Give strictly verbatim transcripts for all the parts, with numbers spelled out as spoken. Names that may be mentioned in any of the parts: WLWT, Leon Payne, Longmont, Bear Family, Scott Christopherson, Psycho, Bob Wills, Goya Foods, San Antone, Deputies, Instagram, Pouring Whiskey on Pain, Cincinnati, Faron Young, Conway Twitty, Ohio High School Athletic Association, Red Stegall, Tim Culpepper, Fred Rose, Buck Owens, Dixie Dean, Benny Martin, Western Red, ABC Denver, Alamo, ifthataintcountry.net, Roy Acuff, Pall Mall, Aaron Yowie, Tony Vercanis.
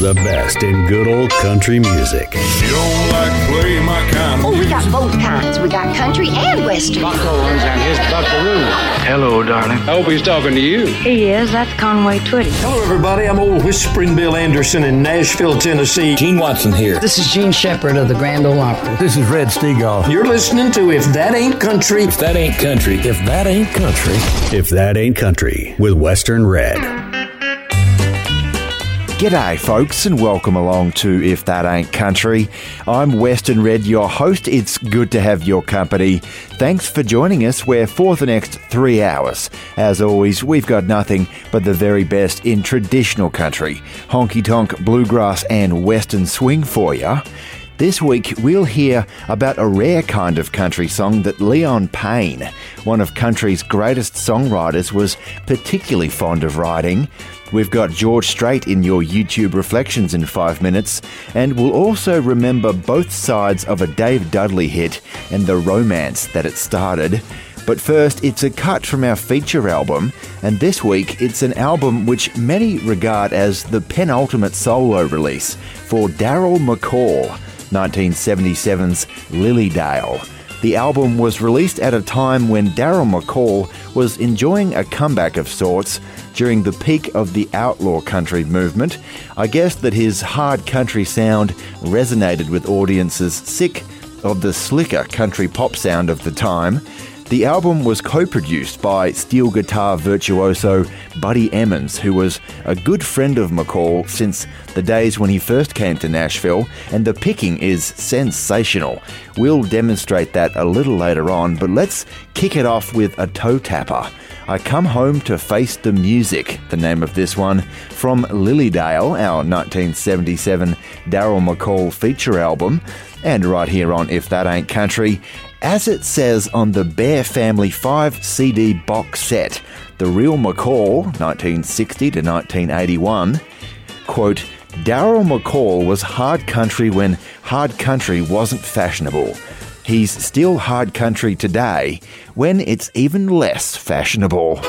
The best in good old country music. You don't like play my kind. Oh, we got both kinds. We got country and western. Buck Owens and his Buckaroos. Hello, darling. I hope he's talking to you. He is. That's Conway Twitty. Hello, everybody. I'm old Whispering Bill Anderson in Nashville, Tennessee. Gene Watson here. This is Gene Shepherd of the Grand Ole Opry. This is Red Stegall. You're listening to If That Ain't Country. If That Ain't Country. If That Ain't Country. If That Ain't Country with Western Red. G'day folks, and welcome along to If That Ain't Country. I'm Western Red, your host. It's good to have your company. Thanks for joining us. We're for the next three hours. As always, we've got nothing but the very best in traditional country, honky-tonk, bluegrass and western swing for you. This week, we'll hear about a rare kind of country song that Leon Payne, one of country's greatest songwriters, was particularly fond of writing. We've got George Strait in your YouTube Reflections in five minutes, and we'll also remember both sides of a Dave Dudley hit and the romance that it started. But first, it's a cut from our feature album, and this week it's an album which many regard as the penultimate solo release for Darrell McCall, nineteen seventy-seven's Lily Dale. The album was released at a time when Darrell McCall was enjoying a comeback of sorts during the peak of the outlaw country movement. I guess that his hard country sound resonated with audiences sick of the slicker country pop sound of the time. The album was co-produced by steel guitar virtuoso Buddy Emmons, who was a good friend of McCall since the days when he first came to Nashville, and the picking is sensational. We'll demonstrate that a little later on, but let's kick it off with a toe tapper. I Come Home to Face the Music, the name of this one, from Lily Dale, our nineteen seventy-seven Darrell McCall feature album, and right here on If That Ain't Country. As it says on the Bear Family five C D box set, The Real McCall, nineteen sixty to nineteen eighty-one, quote, Darrell McCall was hard country when hard country wasn't fashionable. He's still hard country today when it's even less fashionable.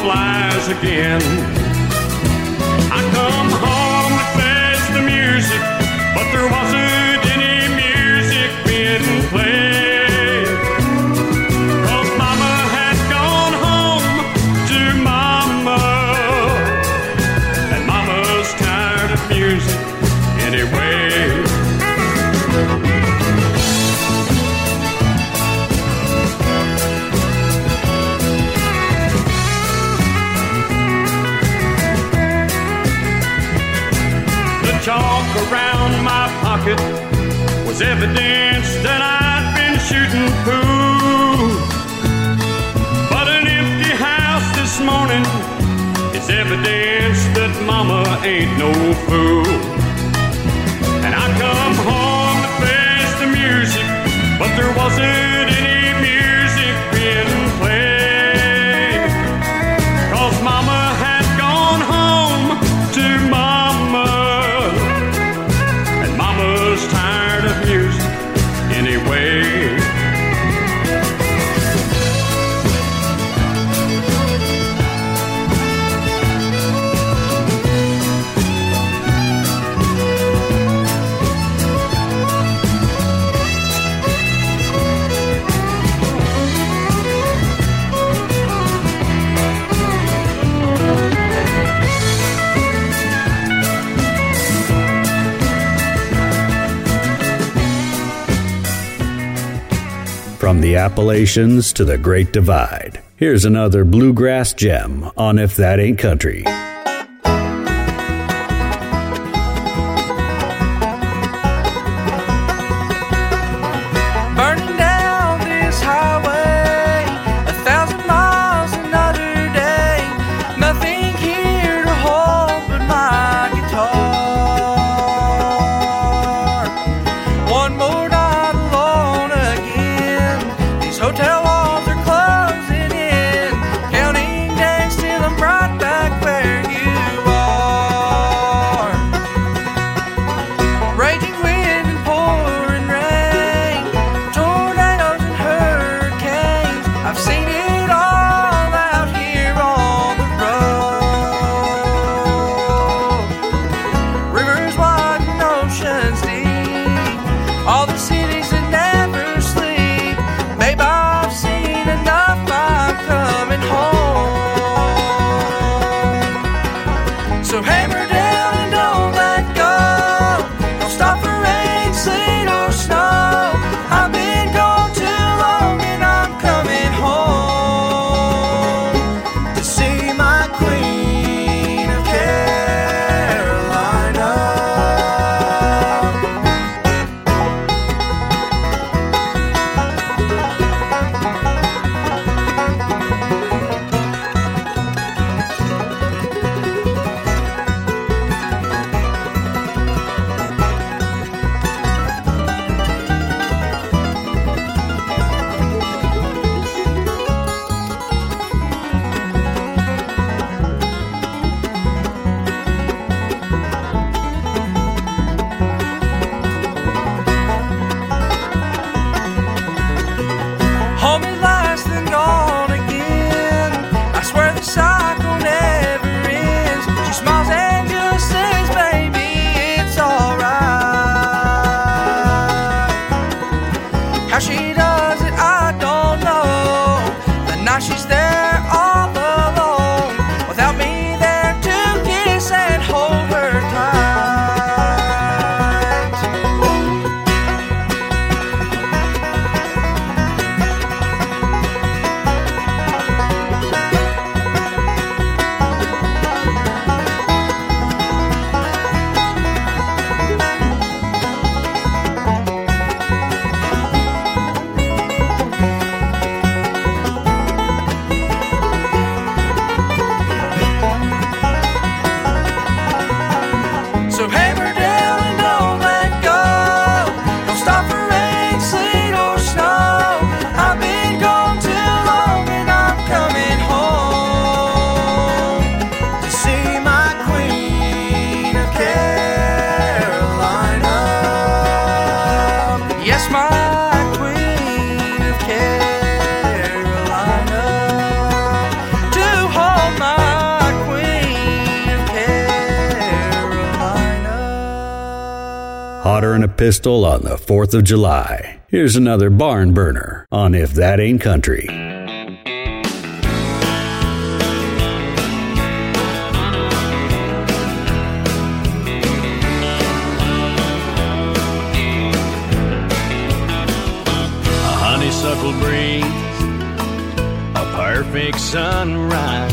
Flies again. I come home to face the music, but there wasn't any music being played. 'Cause Mama had gone home to Mama, and Mama's tired of music anyway. Around my pocket was evidence that I'd been shooting pool, but an empty house this morning is evidence that Mama ain't no fool. And I come home to face the music, but there wasn't any music being played, 'cause Mama had gone home to Mama. From the Appalachians to the Great Divide. Here's another bluegrass gem on If That Ain't Country. Pistol on the fourth of July. Here's another barn burner on If That Ain't Country. A honeysuckle breeze, a perfect sunrise.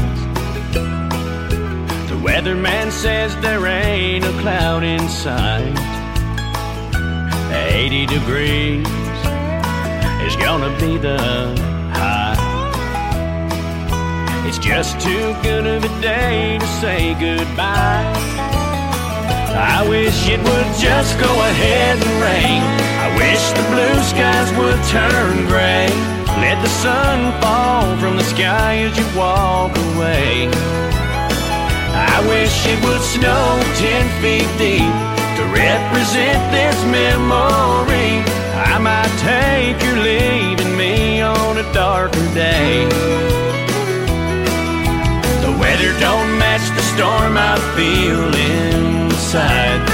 The weatherman says there ain't a cloud in sight. eighty degrees is gonna be the high. It's just too good of a day to say goodbye. I wish it would just go ahead and rain. I wish the blue skies would turn gray. Let the sun fall from the sky as you walk away. I wish it would snow ten feet deep to represent this memory. I might take your leave and me on a darker day. The weather don't match the storm I feel inside.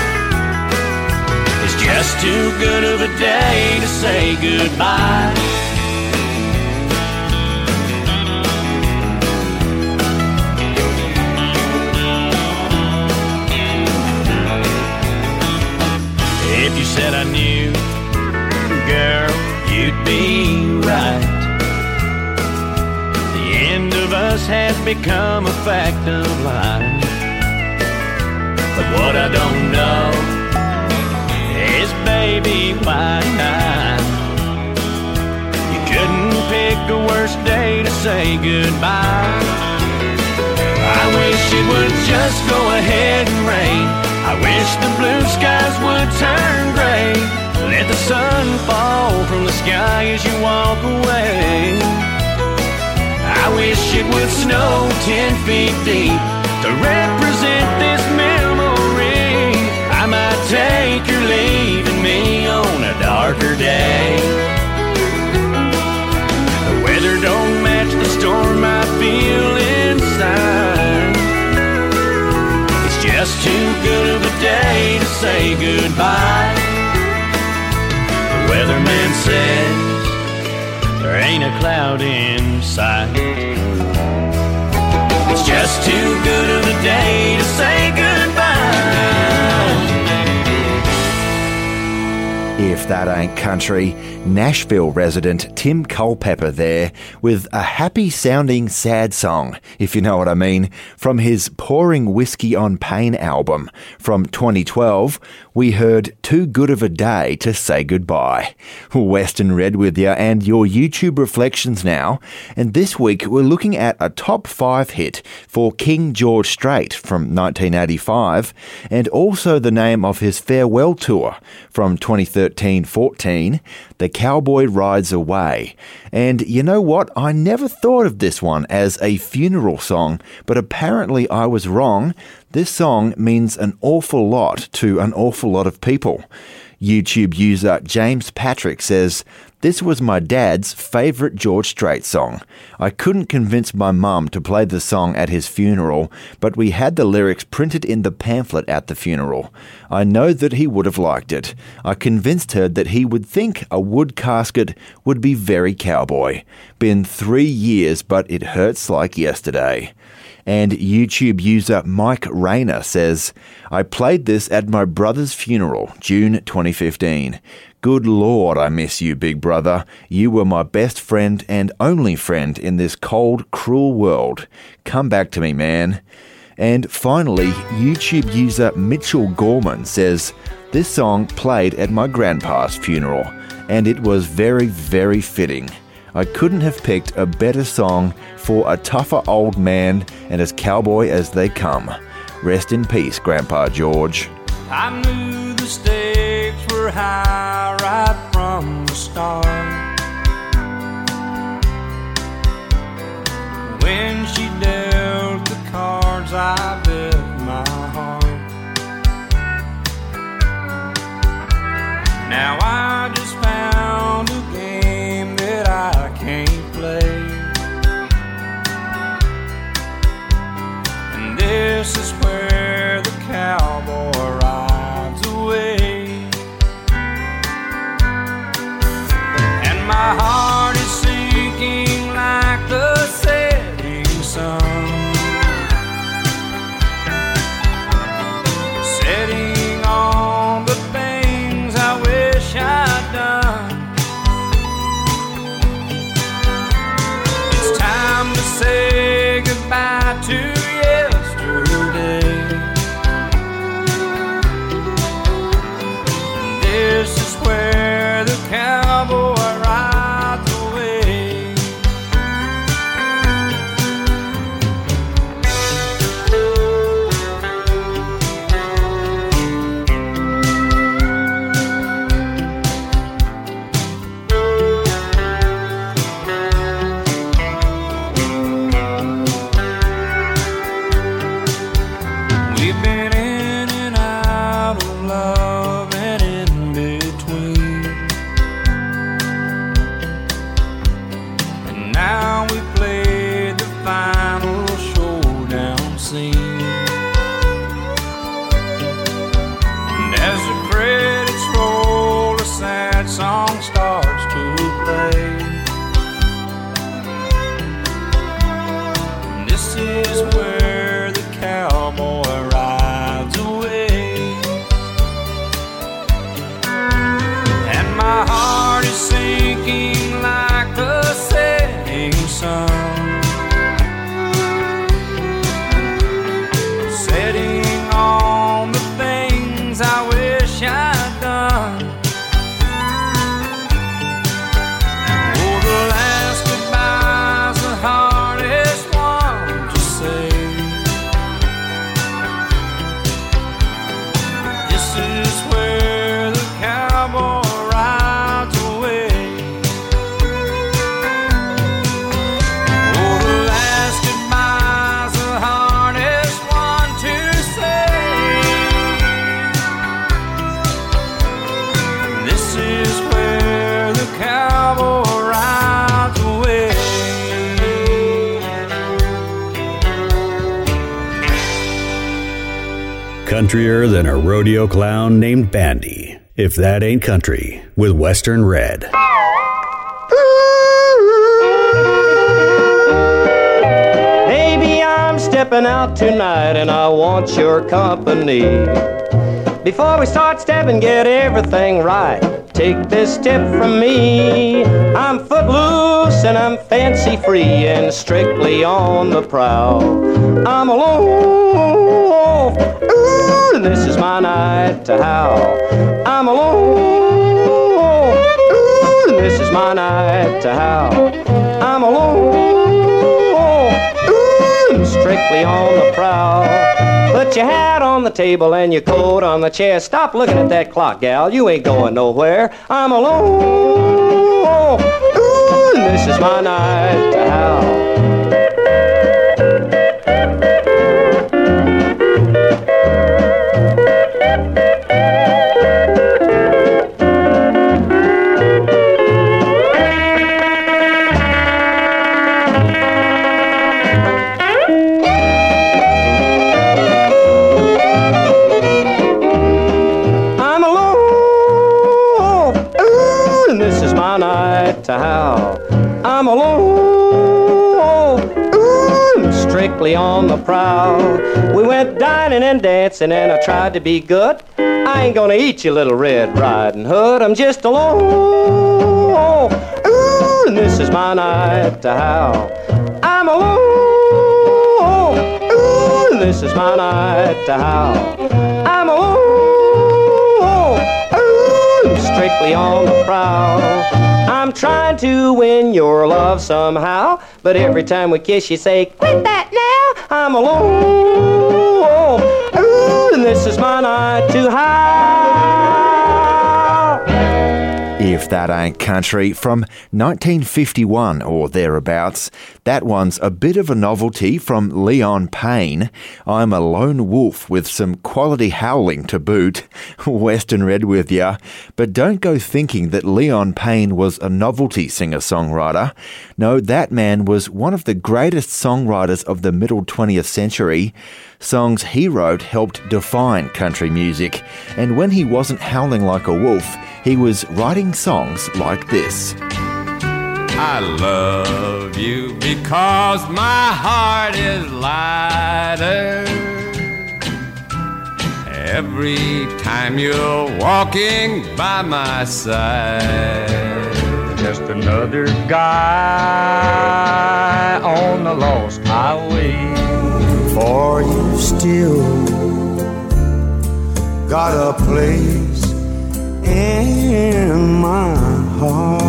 It's just too good of a day to say goodbye. If you said I knew, girl, you'd be right. become a fact of life. But what I don't know is, baby, why not? You couldn't pick a worse day to say goodbye. I wish it would just go ahead and rain. I wish the blue skies would turn gray. Let the sun fall from the sky as you walk away. I wish it would snow ten feet deep to represent this memory. I might take your leaving me on a darker day. The weather don't match the storm I feel inside. It's just too good of a day to say goodbye. The weatherman said there ain't a cloud in sight. It's just too good of a day to say goodbye. If That Ain't Country, Nashville resident Tim Culpepper there with a happy-sounding sad song, if you know what I mean, from his Pouring Whiskey on Pain album. From twenty twelve, we heard Too Good of a Day to Say Goodbye. Western Red with you and your YouTube reflections now. And this week, we're looking at a top five hit for King George Strait from nineteen eighty-five, and also the name of his farewell tour from twenty thirteen fourteen, The Cowboy Rides Away. And you know what? I never thought of this one as a funeral song, but apparently I was wrong. This song means an awful lot to an awful lot of people. YouTube user James Patrick says, "This was my dad's favourite George Strait song. I couldn't convince my mum to play the song at his funeral, but we had the lyrics printed in the pamphlet at the funeral. I know that he would have liked it. I convinced her that he would think a wood casket would be very cowboy. Been three years, but it hurts like yesterday." And YouTube user Mike Rayner says, "I played this at my brother's funeral, June twenty fifteen. Good Lord, I miss you, big brother. You were my best friend and only friend in this cold, cruel world. Come back to me, man." And finally, YouTube user Mitchell Gorman says, "This song played at my grandpa's funeral, and it was very, very fitting. I couldn't have picked a better song for a tougher old man and as cowboy as they come. Rest in peace, Grandpa George." I knew the stakes were high right from the start. When she dealt the cards, I bet my heart. Now I just found a game I can't play, and this is where the cowboy rides away, and my heart is sinking like the setting sun, setting on the things I wish I'd done. Say goodbye to yesterday. This is where the cowboy rides Country'er Than a Rodeo Clown Named Bandy. If That Ain't Country with Western Red. Baby, I'm stepping out tonight and I want your company. Before we start stepping, get everything right. Take this tip from me. I'm footloose and I'm fancy free and strictly on the prowl. I'm alone. Ooh, and this is my night to howl. I'm alone. Ooh, and this is my night to howl. I'm alone. Ooh, and strictly on the prowl. Put your hat on the table and your coat on the chair. Stop looking at that clock, gal. You ain't going nowhere. I'm alone. Ooh, and this is my night to howl. I'm alone, ooh, strictly on the prowl. We went dining and dancing and I tried to be good. I ain't gonna eat you, little Red Riding Hood. I'm just alone, ooh, and this is my night to howl. I'm alone, ooh, and this is my night to howl. I'm alone, ooh, strictly on the prowl. I'm trying to win your love somehow, but every time we kiss you say, quit that now. I'm alone, ooh, and this is my night to howl. If That Ain't Country from nineteen fifty-one or thereabouts. That one's a bit of a novelty from Leon Payne. I'm a Lone Wolf with some quality howling to boot. Western Red with ya. But don't go thinking that Leon Payne was a novelty singer-songwriter. No, that man was one of the greatest songwriters of the middle twentieth century. Songs he wrote helped define country music. And when he wasn't howling like a wolf, he was writing songs like this. I love you because my heart is lighter. Every time you're walking by my side. Just another guy on the Lost Highway. For you still got a place in my heart.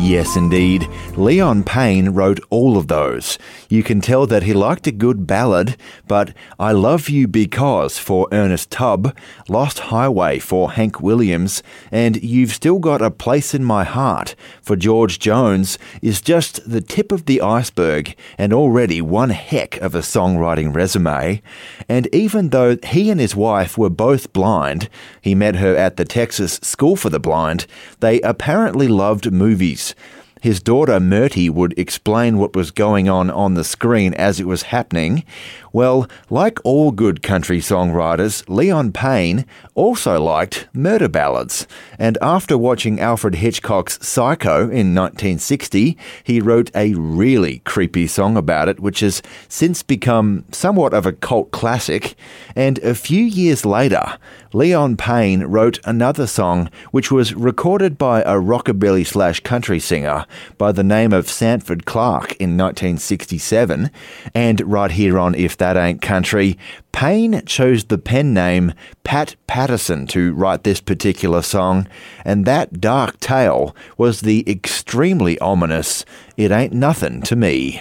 Yes, indeed. Leon Payne wrote all of those. You can tell that he liked a good ballad, but I Love You Because for Ernest Tubb, Lost Highway for Hank Williams, and You've Still Got a Place in My Heart for George Jones is just the tip of the iceberg and already one heck of a songwriting resume. And even though he and his wife were both blind, he met her at the Texas School for the Blind, they apparently loved movies. His daughter Myrtie would explain what was going on on the screen as it was happening. Well, like all good country songwriters, Leon Payne also liked murder ballads. And after watching Alfred Hitchcock's Psycho in nineteen sixty, he wrote a really creepy song about it, which has since become somewhat of a cult classic. And a few years later, Leon Payne wrote another song which was recorded by a rockabilly slash country singer by the name of Sanford Clark in nineteen sixty-seven. And right here on If That Ain't Country, Payne chose the pen name Pat Patterson to write this particular song, and that dark tale was the extremely ominous It Ain't Nothing to Me.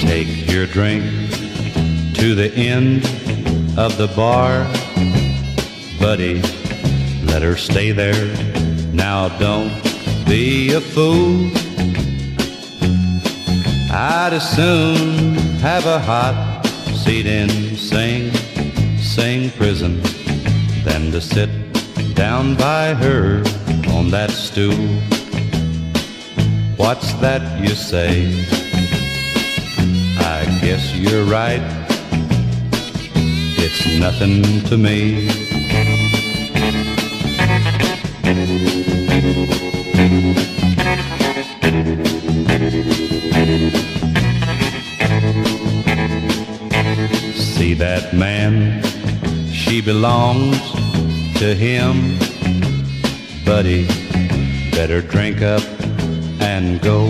Take your drink to the end of the bar, buddy, let her stay there. Now don't be a fool. I'd as soon have a hot seat in Sing Sing prison than to sit down by her on that stool. What's that you say? I guess you're right. It's nothing to me. See that man? She belongs to him. Buddy, better drink up and go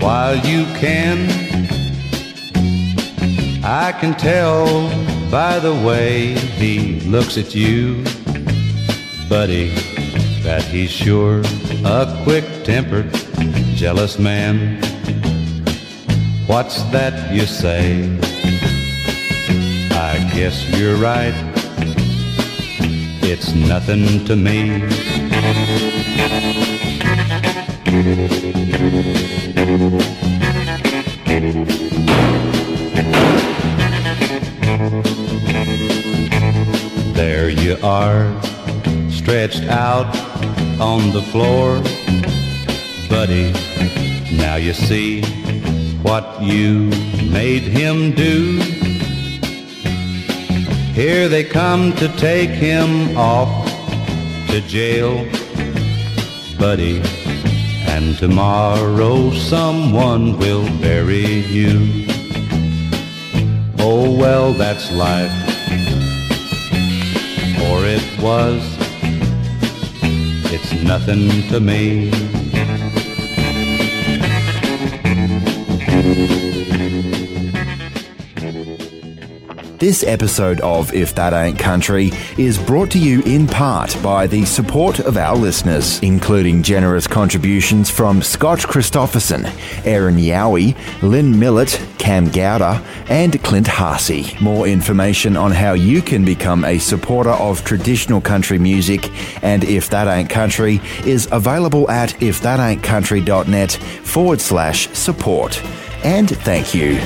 while you can. I can tell by the way he looks at you, Buddy, that he's sure a quick-tempered, jealous man. What's that you say? I guess you're right. It's nothing to me. There you are, stretched out on the floor. Buddy, now you see what you made him do. Here they come to take him off to jail, Buddy, and tomorrow someone will bury you. Oh well, that's life, or it was. It's nothing to me. This episode of If That Ain't Country is brought to you in part by the support of our listeners, including generous contributions from Scott Christopherson, Aaron Yowie, Lynn Millett, Cam Gowder, and Clint Harsey. More information on how you can become a supporter of traditional country music and If That Ain't Country is available at ifthataintcountry.net forward slash support. And thank you.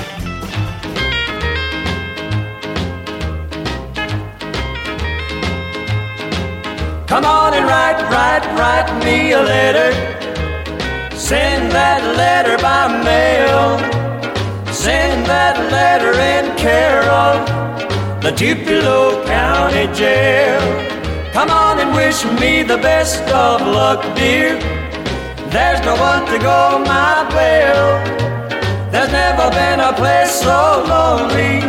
Come on and write, write, write me a letter. Send that letter by mail. Send that letter in care of the Tupelo County Jail. Come on and wish me the best of luck, dear. There's no one to go my bail. There's never been a place so lonely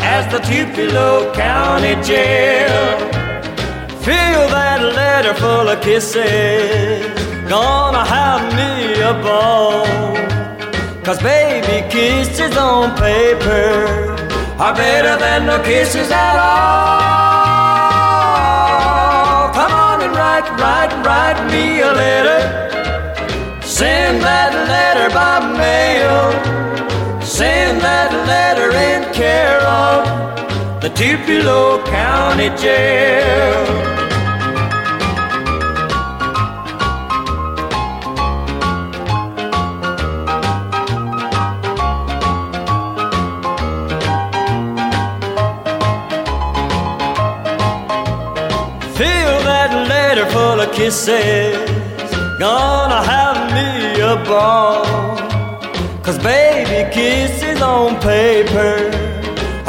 as the Tupelo County Jail. Fill that letter full of kisses, gonna have me a ball. Cause baby, kisses on paper are better than no kisses at all. Come on and write, write, write me a letter. Send that letter by mail. Send that letter in care of the Tupelo County Jail. Kisses, gonna have me a ball. Cause baby, kisses on paper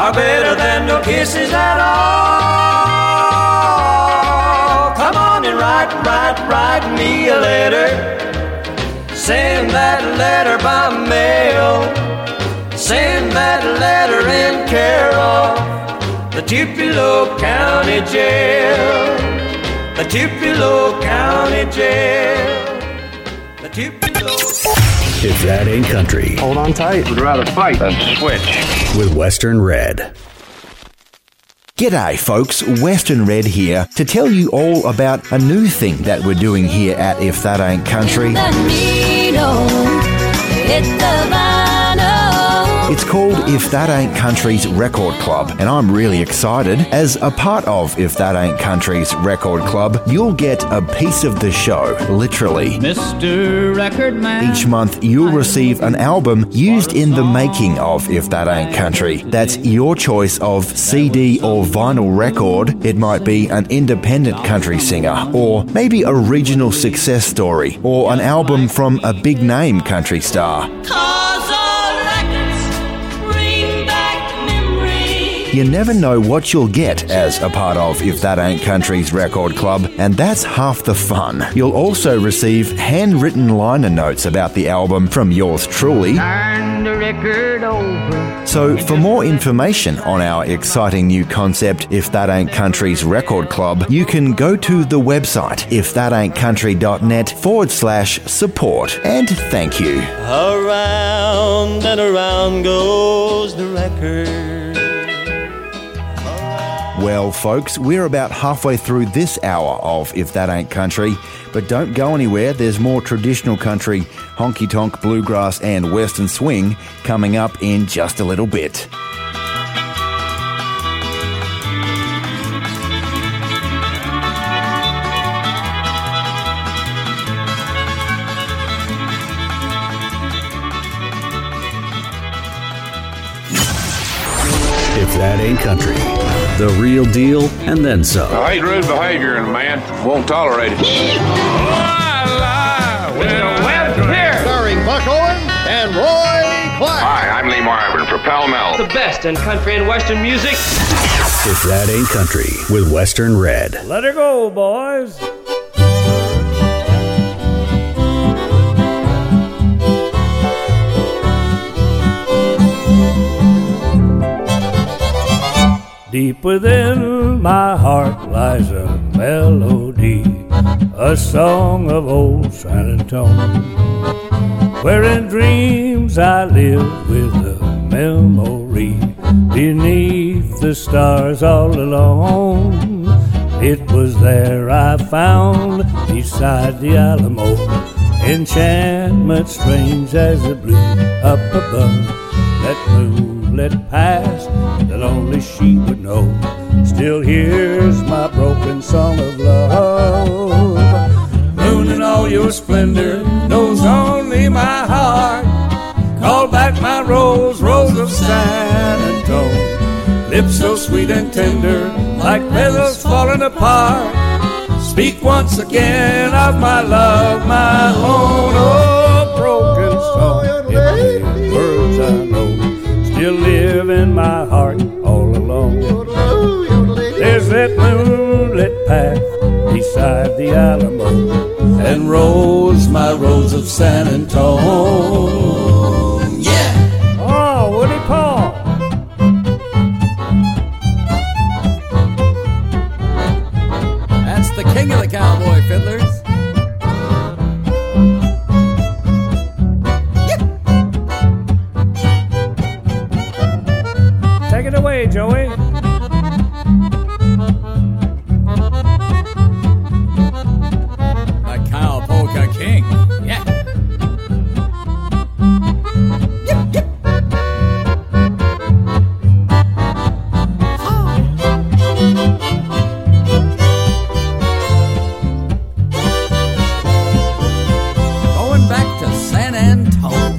are better than no kisses at all. Come on and write, write, write me a letter. Send that letter by mail. Send that letter in care of the Tupelo County Jail. The Tupelo County Jail. The Tupelo. If that ain't country. Hold on tight. We'd rather fight than switch. With Western Red. G'day folks, Western Red here to tell you all about a new thing that we're doing here at If That Ain't Country. The needle, hit the vinyl. It's called If That Ain't Country's Record Club, and I'm really excited. As a part of If That Ain't Country's Record Club, you'll get a piece of the show, literally. Mister Record Man. Each month, you'll receive an album used in the making of If That Ain't Country. That's your choice of C D or vinyl record. It might be an independent country singer, or maybe a regional success story, or an album from a big-name country star. You never know what you'll get as a part of If That Ain't Country's Record Club, and that's half the fun. You'll also receive handwritten liner notes about the album from yours truly. Turn the record over. So for more information on our exciting new concept, If That Ain't Country's Record Club, you can go to the website, ifthataintcountry.net forward slash support. And thank you. Around and around goes the record. Well, folks, we're about halfway through this hour of If That Ain't Country, but don't go anywhere. There's more traditional country, honky-tonk, bluegrass, and western swing coming up in just a little bit. If That Ain't Country. The real deal, and then some. I hate rude behavior in a man. Won't tolerate it. Oh, I lie. Well, well, here. Starring Buck Owens and Roy Clark. Hi, I'm Lee Marvin for Pall Mall. The best in country and western music. If That Ain't Country with Western Red. Let her go, boys. Deep within my heart lies a melody, a song of old San Antone, where in dreams I live with a memory, beneath the stars all alone. It was there I found, beside the Alamo, enchantment strange as the blue up above that moon. Let pass, that only she would know. Still hears my broken song of love. Moon in all your splendor knows only my heart. Call back my rose, rose of San Antone. Lips so sweet and tender, like petals falling apart. Speak once again of my love, my own. Oh, broken song, if the words I know still live in my heart all alone. There's that moonlit path beside the Alamo, and rose, my rose of San Antone. Yeah! Oh, Woody Paul! That's the king of the cowboy fiddlers. Joey. A cowpoker king. Yeah. Yep, yep. Oh. Going back to San Antone.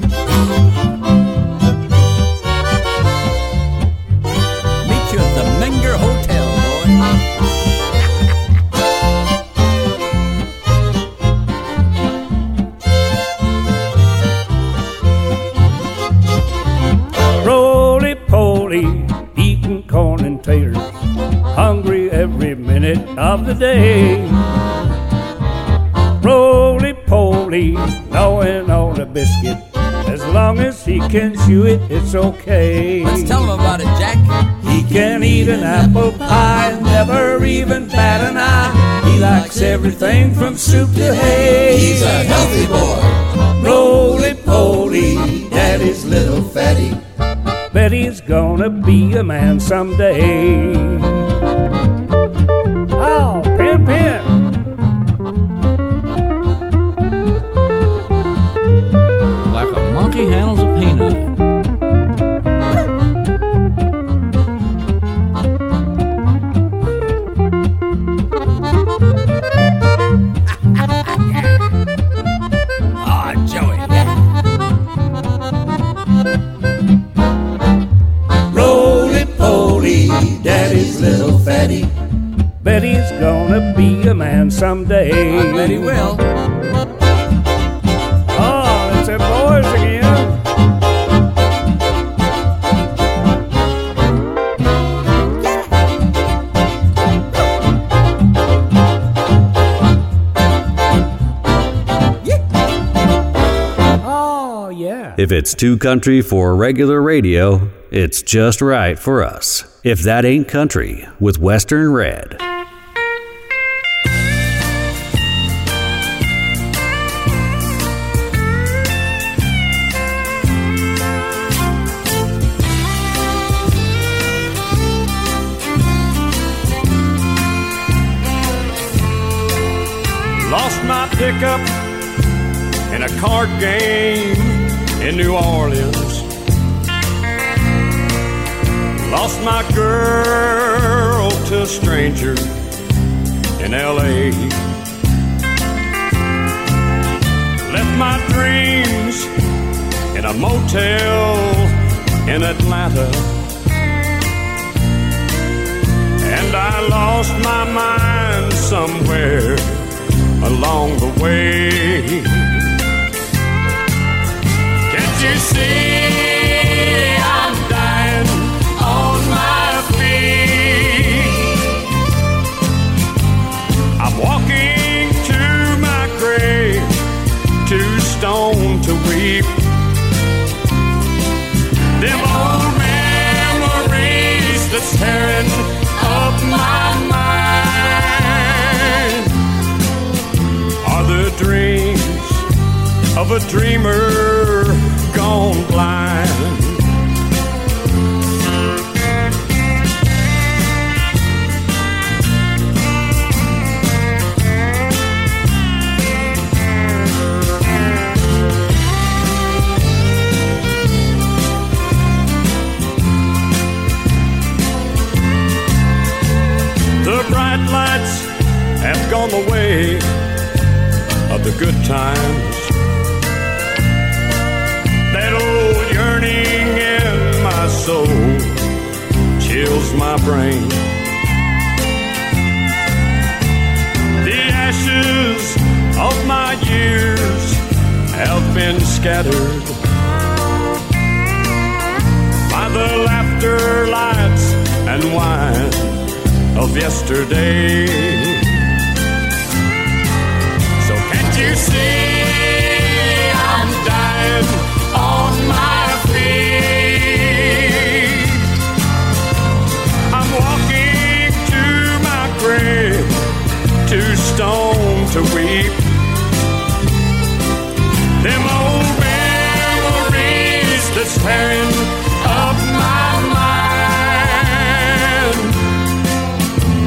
Of the day, roly-poly, gnawing on a biscuit. As long as he can chew it, it's okay. Let's tell him about it, Jack. He can eat an apple pie and never even bat an eye. He likes everything from soup to hay. He's a healthy boy. Roly-poly, daddy's little fatty. Bet he's gonna be a man someday. Like a monkey handles a peanut. Betty's little fatty. Betty's gonna be a man someday. I bet he will. Oh, it's them boys again. If it's too country for regular radio, it's just right for us. If That Ain't Country with Western Red. Lost my pickup in a card game in New Orleans. Lost my girl to a stranger in L A. Left my dreams in a motel in Atlanta. And I lost my mind somewhere along the way. You see, I'm dying on my feet. I'm walking to my grave, too stone to weep. Them old memories that's tearing up my mind are the dreams of a dreamer gone blind. The bright lights have gone the way of the good times. That old yearning in my soul chills my brain. The ashes of my years have been scattered by the laughter, lights, and wine of yesterday. So can't you see I'm dying on my feet? I'm walking to my grave, too stone to weep. Them old memories that's tearing up my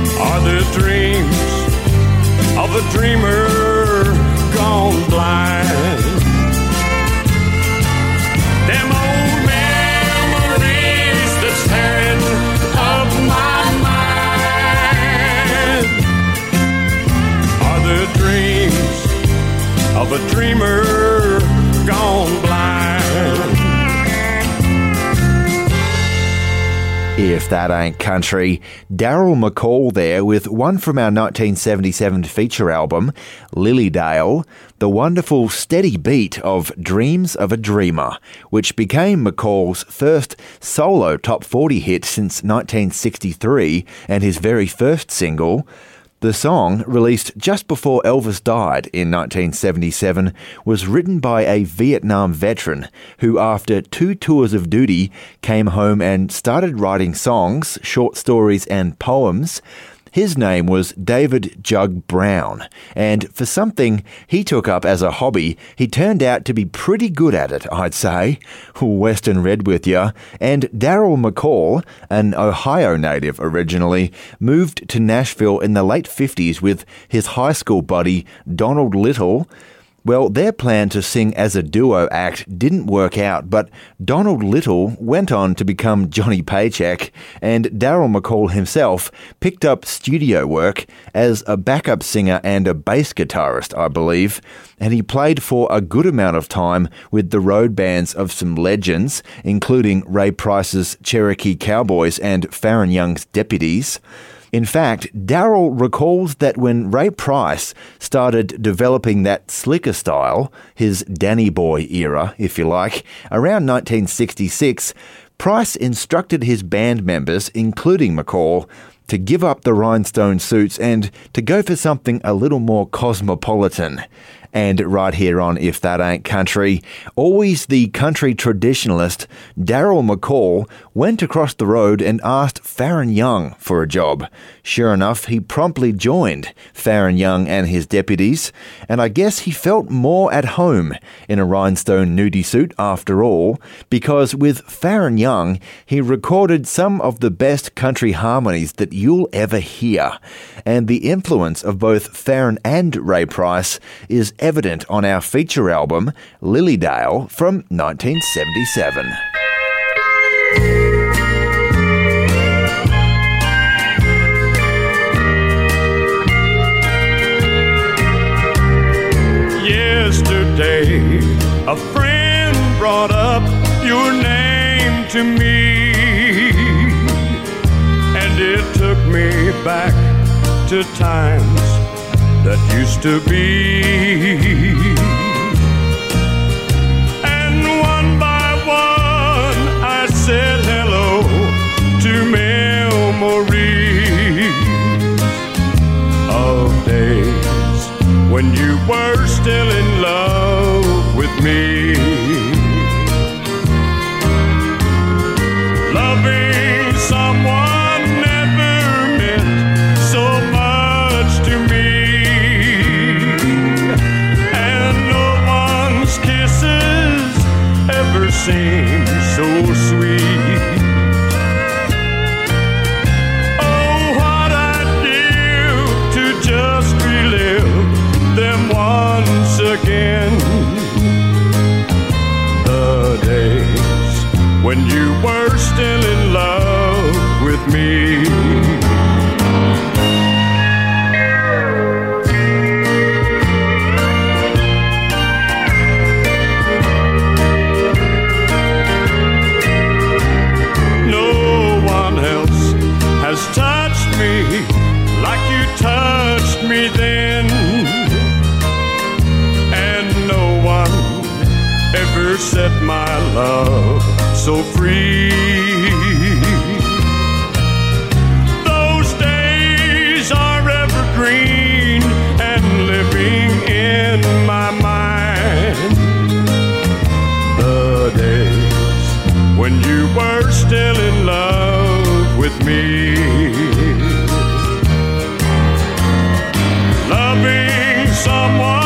mind are the dreams of a dreamer gone blind. Of a dreamer gone blind. If That Ain't Country, Darrell McCall there with one from our nineteen seventy-seven feature album, Lily Dale, the wonderful steady beat of Dreams of a Dreamer, which became McCall's first solo top forty hit since nineteen sixty-three and his very first single. The song, released just before Elvis died in nineteen seventy-seven, was written by a Vietnam veteran who, after two tours of duty, came home and started writing songs, short stories and poems. His name was David Jug Brown, and for something he took up as a hobby, he turned out to be pretty good at it, I'd say. Western Red with ya. And Darrell McCall, an Ohio native originally, moved to Nashville in the late fifties with his high school buddy Donald Little. Well, their plan to sing as a duo act didn't work out, but Donald Little went on to become Johnny Paycheck, and Darrell McCall himself picked up studio work as a backup singer and a bass guitarist, I believe, and he played for a good amount of time with the road bands of some legends, including Ray Price's Cherokee Cowboys and Faron Young's Deputies. In fact, Darrell recalls that when Ray Price started developing that slicker style, his Danny Boy era, if you like, around nineteen sixty-six, Price instructed his band members, including McCall, to give up the rhinestone suits and to go for something a little more cosmopolitan. And right here on If That Ain't Country, always the country traditionalist, Darrell McCall went across the road and asked Faron Young for a job. Sure enough, he promptly joined Faron Young and his deputies, and I guess he felt more at home in a rhinestone nudie suit after all, because with Faron Young, he recorded some of the best country harmonies that you'll ever hear, and the influence of both Faron and Ray Price is evident on our feature album, Lily Dale, from nineteen seventy-seven. Yesterday, a friend brought up your name to me, and it took me back to times that used to be, and one by one I said hello to memories of days when you were still in love with me, loving someone. Seems so sweet. Oh, what I'd give to just relive them once again, the days when you were still in love with me. Set my love so free. Those days are evergreen and living in my mind, the days when you were still in love with me, loving someone.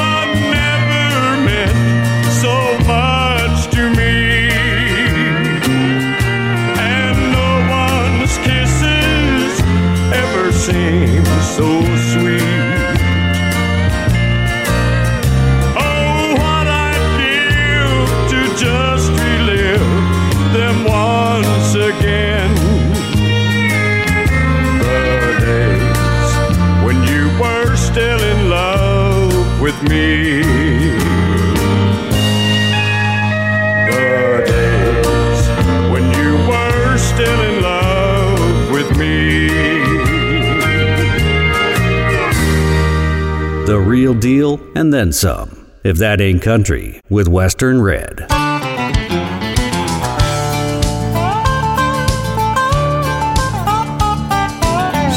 Seems so sweet. Oh, what I'd give to just relive them once again, the days when you were still in love with me, the days when you were still in love with me. The real deal and then some. If That Ain't Country with Western Red.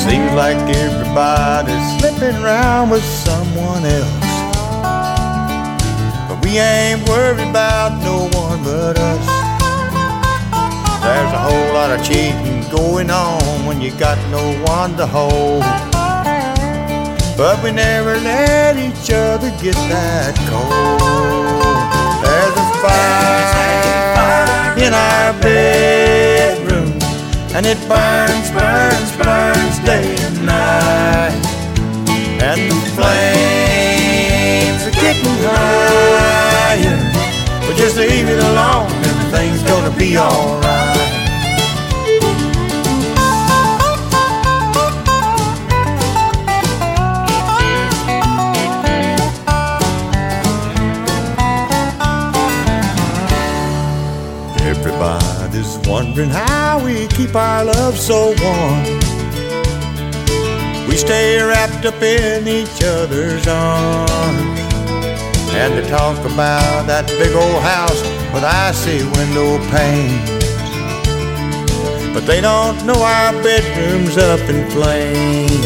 Seems like everybody's slipping around with someone else, but we ain't worried about no one but us. There's a whole lot of cheating going on when you got no one to hold, but we never let each other get that cold. There's a fire in our bedroom, and it burns, burns, burns day and night, and the flames are getting high. alright. Everybody's wondering how we keep our love so warm. We stay wrapped up in each other's arms. And they talk about that big old house with icy window panes, but they don't know our bedroom's up in flames.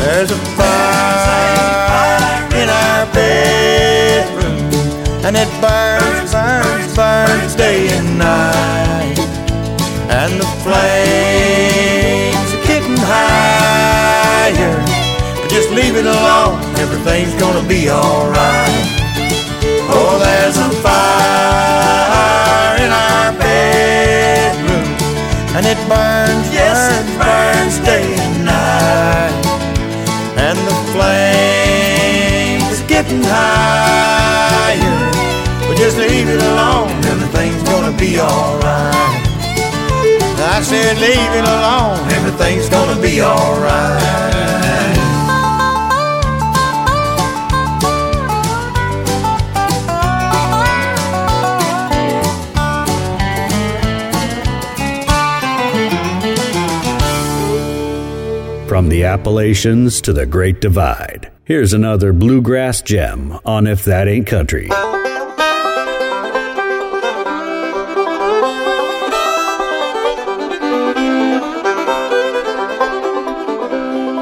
There's a fire in our bedroom, and it burns, burns, burns day and night. And the flames are getting higher, just leave it alone, everything's gonna be alright. Oh, there's a fire in our bedroom, and it burns, yes, burns, it burns day and night. And the flames is getting higher, but just leave it alone, everything's gonna be alright. I said leave it alone, everything's gonna be alright. From the Appalachians to the Great Divide, here's another bluegrass gem on If That Ain't Country.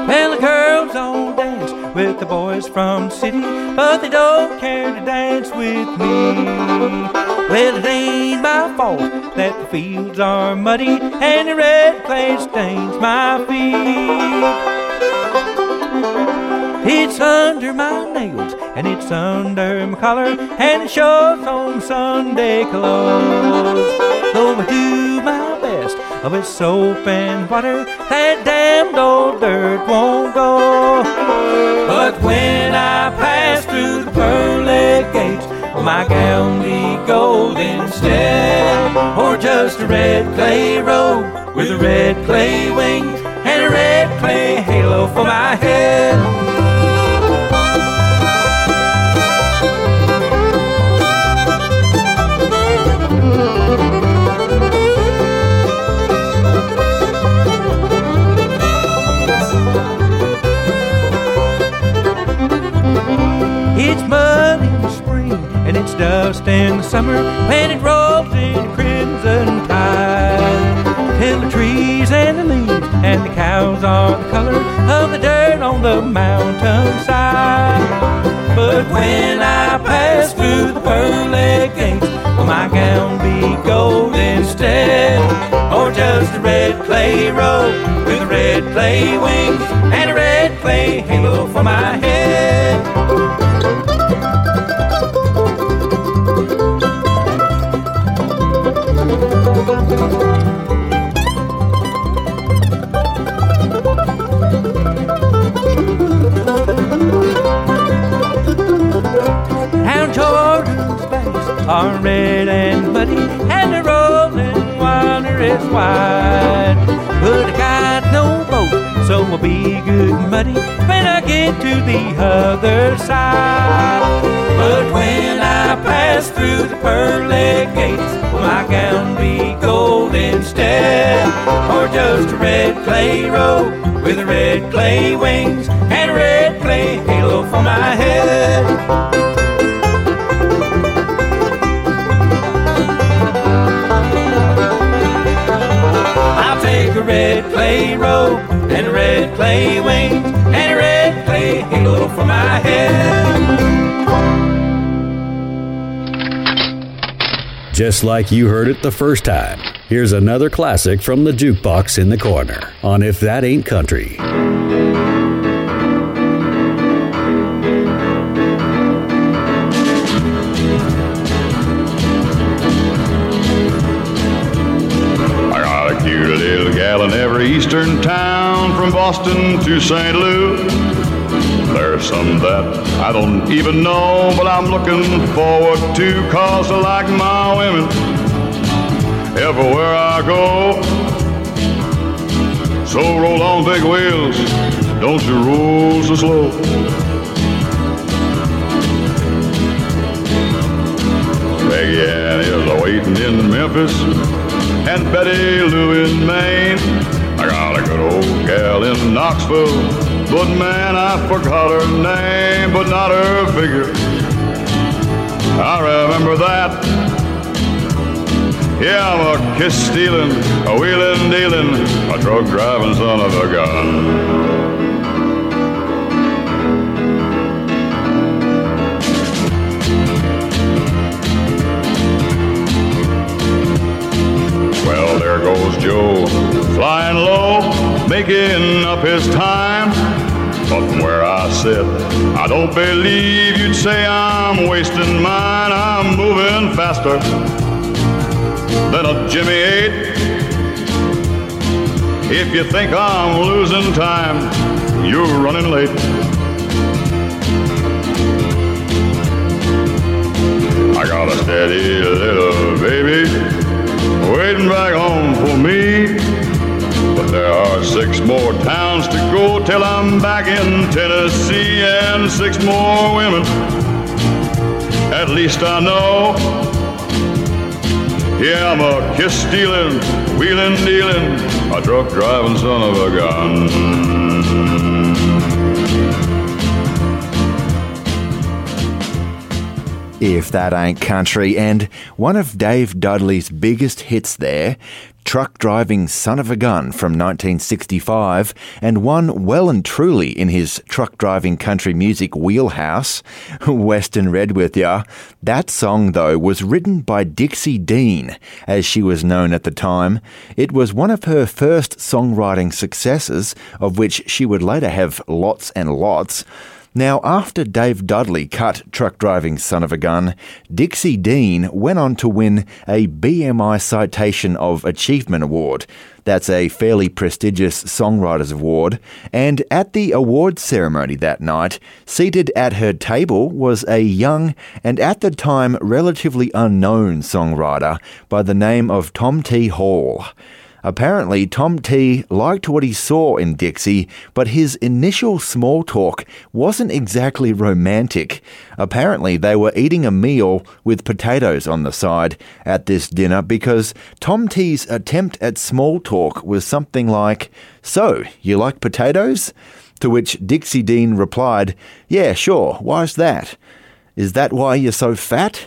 Well, the girls all dance with the boys from the city, but they don't care to dance with me. Well, it ain't my fault that the fields are muddy and the red clay stains my feet. It's under my nails and it's under my collar and it shows on Sunday clothes. Though I do my best with soap and water, that damned old dirt won't go. But when I pass through the pearly gates, my gown be gold instead, or just a red clay robe with a red clay wing and a red clay halo for my head. It's mud in the spring and it's dust in the summer when it rolls in crimson tide. Till the trees and the leaves and the cows are the color of the dirt on the mountainside. But when I pass through the pearly gates, will my gown be gold instead? Or just a red clay robe with a red clay wing and a red clay halo for my head? Down Jordan's banks are red and muddy, and the rolling water is wide. But I got no boat, so I'll be good and muddy when I get to the other side. But when I pass through the pearly gates, will my gown be gold instead? Or just a red clay robe with red clay wings and a red clay halo for my head? A red clay robe and a red clay wing and a red clay halo for my head. Just like you heard it the first time, here's another classic from the jukebox in the corner on If That Ain't Country. In every eastern town from Boston to Saint Louis, there's some that I don't even know, but I'm looking forward to, cause I like my women everywhere I go. So roll on, big wheels, don't you roll so slow. Peggy Ann is a-waiting in Memphis, and Betty Lou in Maine. I got a good old gal in Knoxville, but man, I forgot her name, but not her figure. I remember that. Yeah, I'm a kiss-stealing, a wheeling-dealing, a drug-driving son of a gun. Well, there goes Joe, flying low, making up his time. But from where I sit, I don't believe you'd say I'm wasting mine. I'm moving faster than a Jimmy eight. If you think I'm losing time, you're running late. I got a steady little baby waiting back home for me, but there are six more towns to go till I'm back in Tennessee, and six more women, at least I know. Yeah, I'm a kiss-stealing, wheeling-dealing, a truck-driving son of a gun. If That Ain't Country, and one of Dave Dudley's biggest hits there, Truck-Driving Son of a Gun from nineteen sixty-five, and one well and truly in his truck-driving country music wheelhouse, Western Red with ya. That song, though, was written by Dixie Dean, as she was known at the time. It was one of her first songwriting successes, of which she would later have lots and lots. Now, after Dave Dudley cut Truck Driving Son of a Gun, Dixie Dean went on to win a B M I Citation of Achievement Award. That's a fairly prestigious songwriters award. And at the awards ceremony that night, seated at her table was a young and at the time relatively unknown songwriter by the name of Tom T. Hall. Apparently, Tom T. liked what he saw in Dixie, but his initial small talk wasn't exactly romantic. Apparently, they were eating a meal with potatoes on the side at this dinner because Tom T.'s attempt at small talk was something like, "So, you like potatoes?" To which Dixie Dean replied, "Yeah, sure, why's that? Is that why you're so fat?"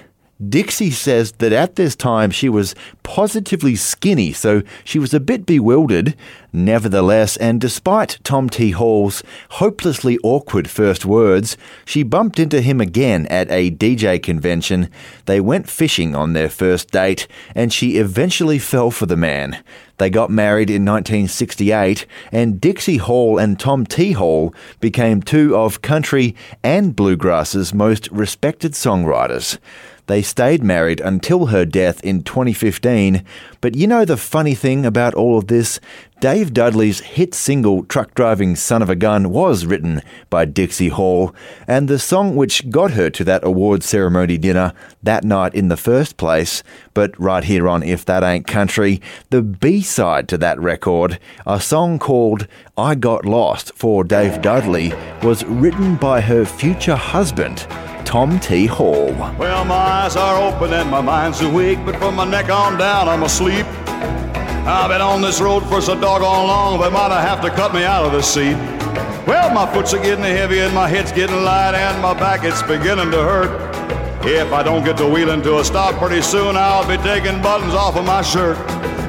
Dixie says that at this time she was positively skinny, so she was a bit bewildered. Nevertheless, and despite Tom T. Hall's hopelessly awkward first words, she bumped into him again at a D J convention. They went fishing on their first date, and she eventually fell for the man. They got married in nineteen sixty-eight, and Dixie Hall and Tom T. Hall became two of country and bluegrass's most respected songwriters. They stayed married until her death in twenty fifteen, but you know the funny thing about all of this? Dave Dudley's hit single Truck Driving Son of a Gun was written by Dixie Hall, and the song which got her to that award ceremony dinner that night in the first place, but right here on If That Ain't Country, the B-side to that record, a song called I Got Lost for Dave Dudley, was written by her future husband, Tom T. Hall. Well, my eyes are open and my mind's so weak, but from my neck on down I'm asleep. I've been on this road for so doggone long, they might have to cut me out of this seat. Well, my foots are getting heavy and my head's getting light, and my back, it's beginning to hurt. If I don't get the wheeling to a stop pretty soon, I'll be taking buttons off of my shirt.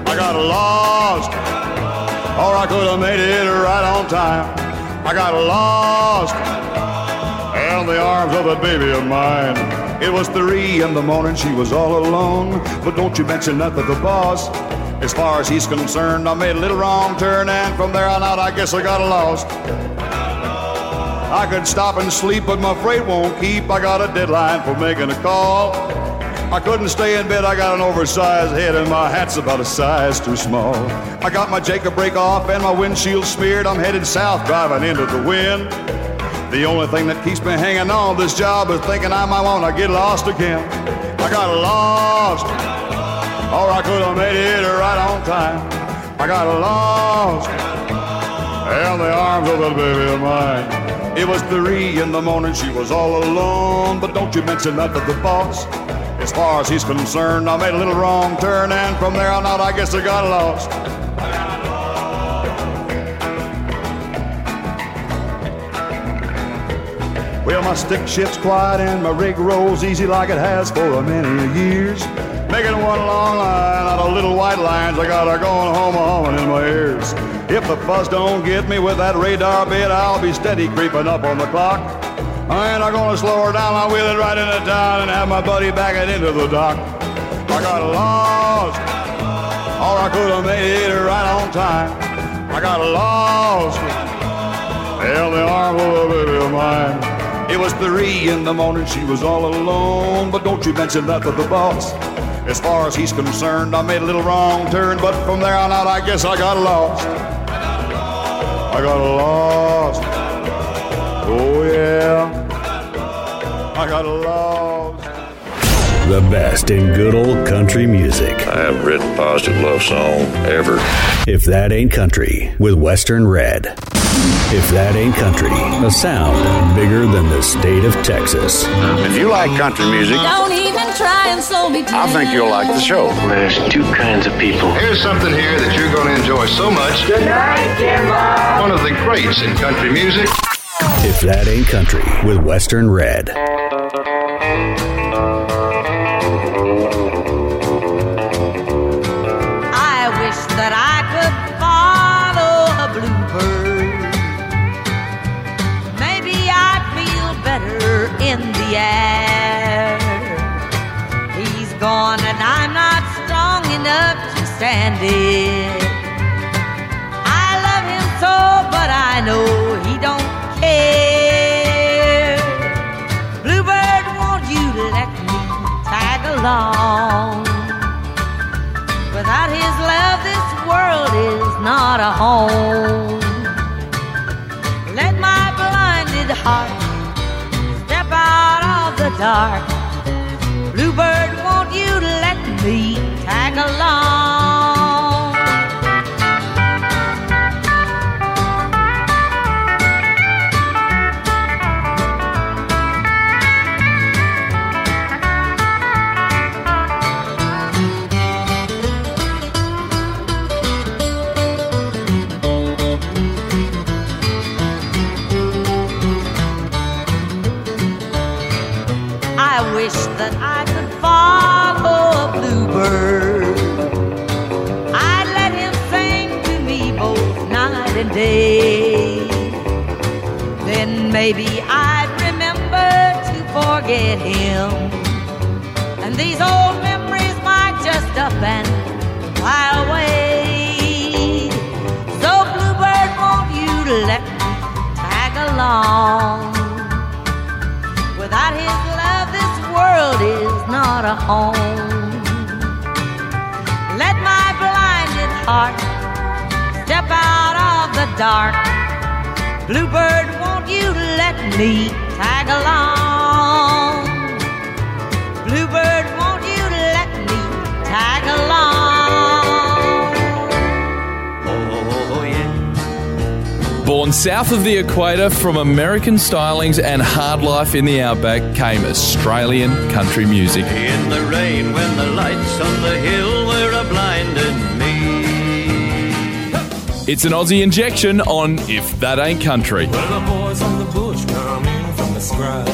I got lost, or I could have made it right on time. I got lost, and the arms of that baby of mine. It was three in the morning, she was all alone, but don't you mention nothing to the boss. As far as he's concerned, I made a little wrong turn, and from there on out, I guess I got lost. I could stop and sleep, but my freight won't keep. I got a deadline for making a call. I couldn't stay in bed, I got an oversized head, and my hat's about a size too small. I got my Jacob brake off and my windshield smeared. I'm headed south, driving into the wind. The only thing that keeps me hanging on this job is thinking I might want to get lost again. I got lost. or I could have made it right on time. I got lost in the arms of a baby of mine. It was three in the morning, she was all alone, but don't you mention that to the boss. As far as he's concerned, I made a little wrong turn, and from there on out, I guess I got lost. Well, my stick shifts quiet and my rig rolls easy like it has for many years. Making one long line out of little white lines, I got her going home a-humming in my ears. If the buzz don't get me with that radar bit, I'll be steady creeping up on the clock. I ain't not gonna slow her down, I'll wheel it right into town and have my buddy backing into the dock. I got lost, or I could have made it right on time. I got lost, hell, the arm of a baby of mine. It was three in the morning, she was all alone, but don't you mention that to the boss. As far as he's concerned, I made a little wrong turn, but from there on out, I guess I got lost. I got lost. Oh, yeah. I got lost. The best in good old country music. I haven't written a positive love song ever. If That Ain't Country with Western Red. If That Ain't Country, a sound bigger than the state of Texas. If you like country music, don't even try and slow me down. I think you'll like the show. There's two kinds of people. Here's something here that you're going to enjoy so much. Good night, Jimbo. One of the greats in country music. If That Ain't Country with Western Red. I wish that I could follow a bluebird. Maybe I'd feel better in the air. He's gone and I'm not strong enough to stand it. I love him so, but I know he don't care. Bluebird, won't you let me tag along? Without his love, this world is not a home. Let my blinded heart step out of the dark. Bluebird, won't you let me tag along? Wish that I could follow a bluebird. I'd let him sing to me both night and day. Then maybe I'd remember to forget him, and these old memories might just up and fly away. So bluebird, won't you let me tag along? Without his love, this world is not a home. Let my blinded heart step out of the dark. Bluebird, won't you let me tag along? Bluebird, won't you let me tag along? Oh, yeah. Born south of the equator, from American stylings and hard life in the outback came Australian country music. In the rain when the lights on the hill were a-blinding me. It's an Aussie injection on If That Ain't Country. Well, the boys on the bush come in from the scrub.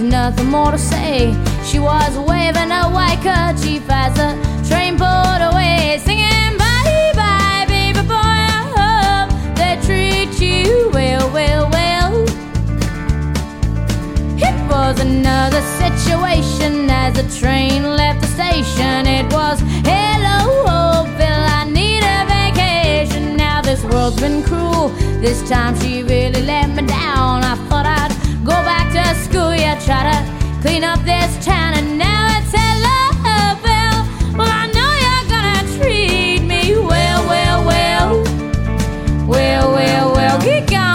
Nothing more to say. She was waving a white kerchief as the train pulled away, singing bye bye. was another situation as the train left the station. It was, hello, Bill, I need a vacation. Now this world's been cruel, this time she really let me down. I thought I'd go back to school, yeah, try to clean up this town. And now it's, hello, Bill, well, I know you're gonna treat me well, well, well, well, well, well, get gone.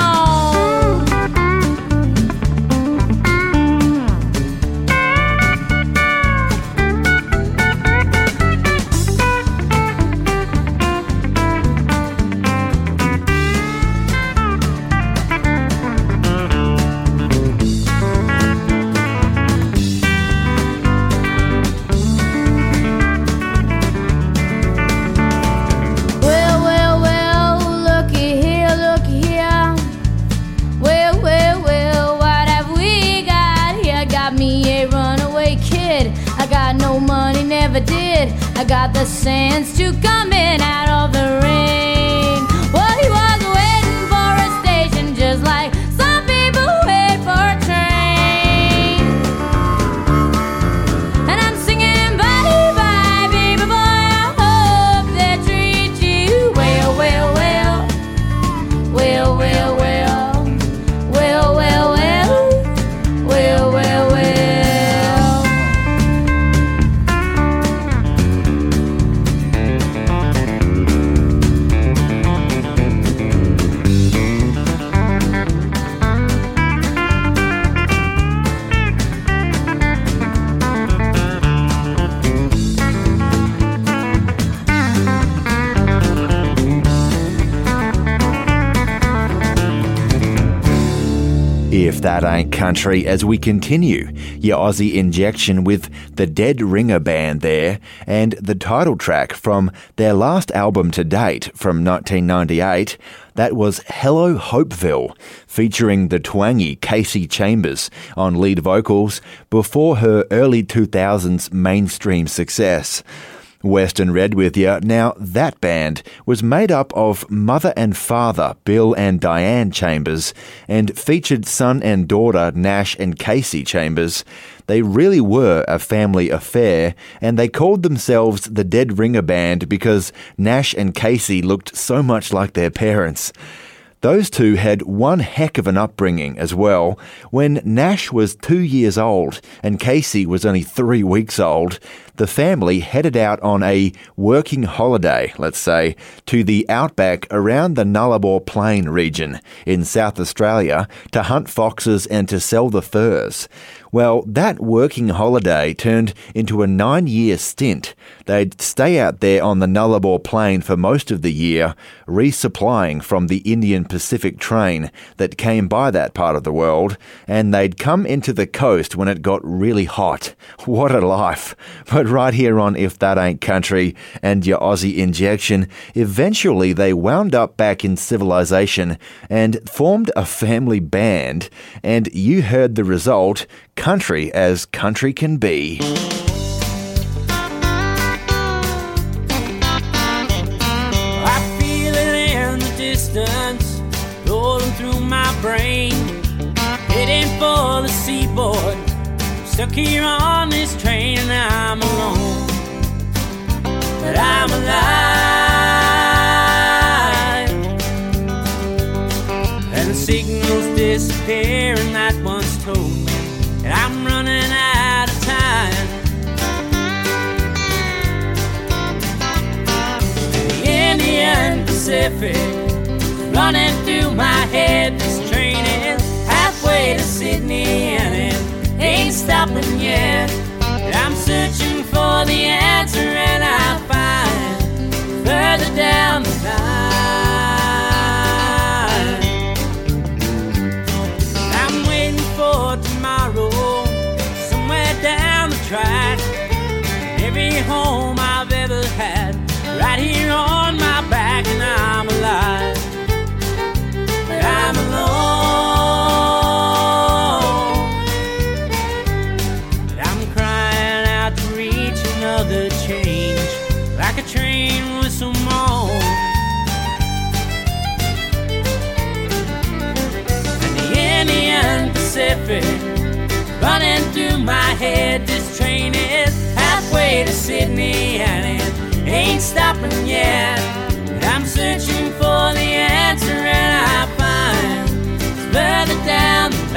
I got the sense to come in out of the rain. Well, he was waiting for a station, just like some people wait for a train. And I'm singing, bye bye, baby boy, I hope they treat you well, well, well, well, well, well, well, well, well, well, well, well, well. If That Ain't Country, as we continue your Aussie injection with the Dead Ringer Band there and the title track from their last album to date from nineteen ninety-eight, that was Hello Hopeville, featuring the twangy Casey Chambers on lead vocals before her early two thousands mainstream success. Western Red with you. Now, that band was made up of mother and father Bill and Diane Chambers and featured son and daughter Nash and Casey Chambers. They really were a family affair, and they called themselves the Dead Ringer Band because Nash and Casey looked so much like their parents. Those two had one heck of an upbringing as well. When Nash was two years old and Casey was only three weeks old, the family headed out on a working holiday, let's say, to the outback around the Nullarbor Plain region in South Australia to hunt foxes and to sell the furs. Well, that working holiday turned into a nine-year stint. They'd stay out there on the Nullarbor Plain for most of the year, resupplying from the Indian Pacific train that came by that part of the world, and they'd come into the coast when it got really hot. What a life! But right here on If That Ain't Country and your Aussie injection, eventually they wound up back in civilization and formed a family band, and you heard the result, country as country can be. I feel it in the distance, rolling through my brain, heading for the seaboard, stuck here on this train. And I'm alone, but I'm alive, and the signal's disappearing that once told me I'm running out of time. The Indian Pacific running through my head. This train is halfway to Sydney and it ain't stopping yet. And I'm searching for the answer and I'll find further down the line. I'm waiting for tomorrow, down the track, every home I've ever had, right here on my back. And I'm alive, but I'm alone, and I'm crying out to reach happened yet, but I'm searching for the answer and I find it's further down the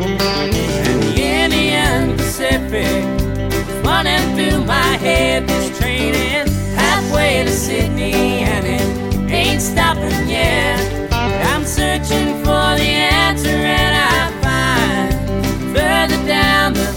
line. And the Indian Pacific is running through my head. This train is halfway to Sydney and it ain't stopping yet. I'm searching for the answer and I find further down the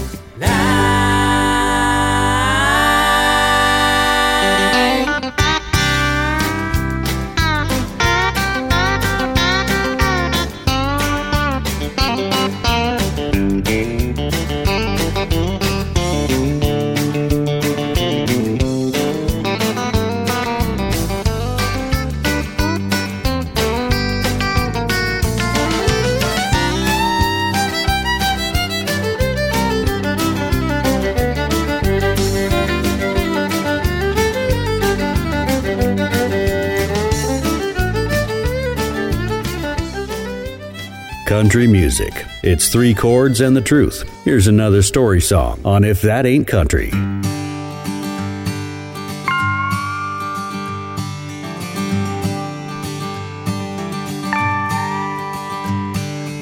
country music. It's three chords and the truth. Here's another story song on If That Ain't Country.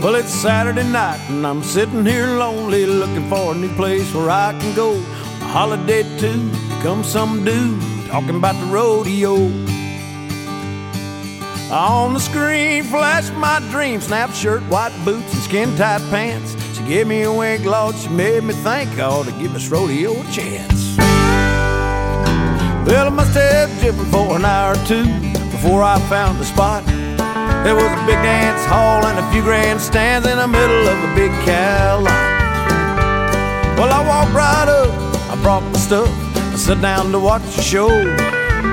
Well, it's Saturday night and I'm sitting here lonely, looking for a new place where I can go. A holiday too, come some dude talking about the rodeo. On the screen flashed my dream, snap shirt, white boots, and skin-tight pants. She gave me a wink, Lord, she made me think I ought to give this rodeo a chance. Well, I must have jibbed for an hour or two before I found the spot. There was a big dance hall and a few grandstands in the middle of a big cow lot. Well, I walked right up, I brought my stuff, I sat down to watch the show.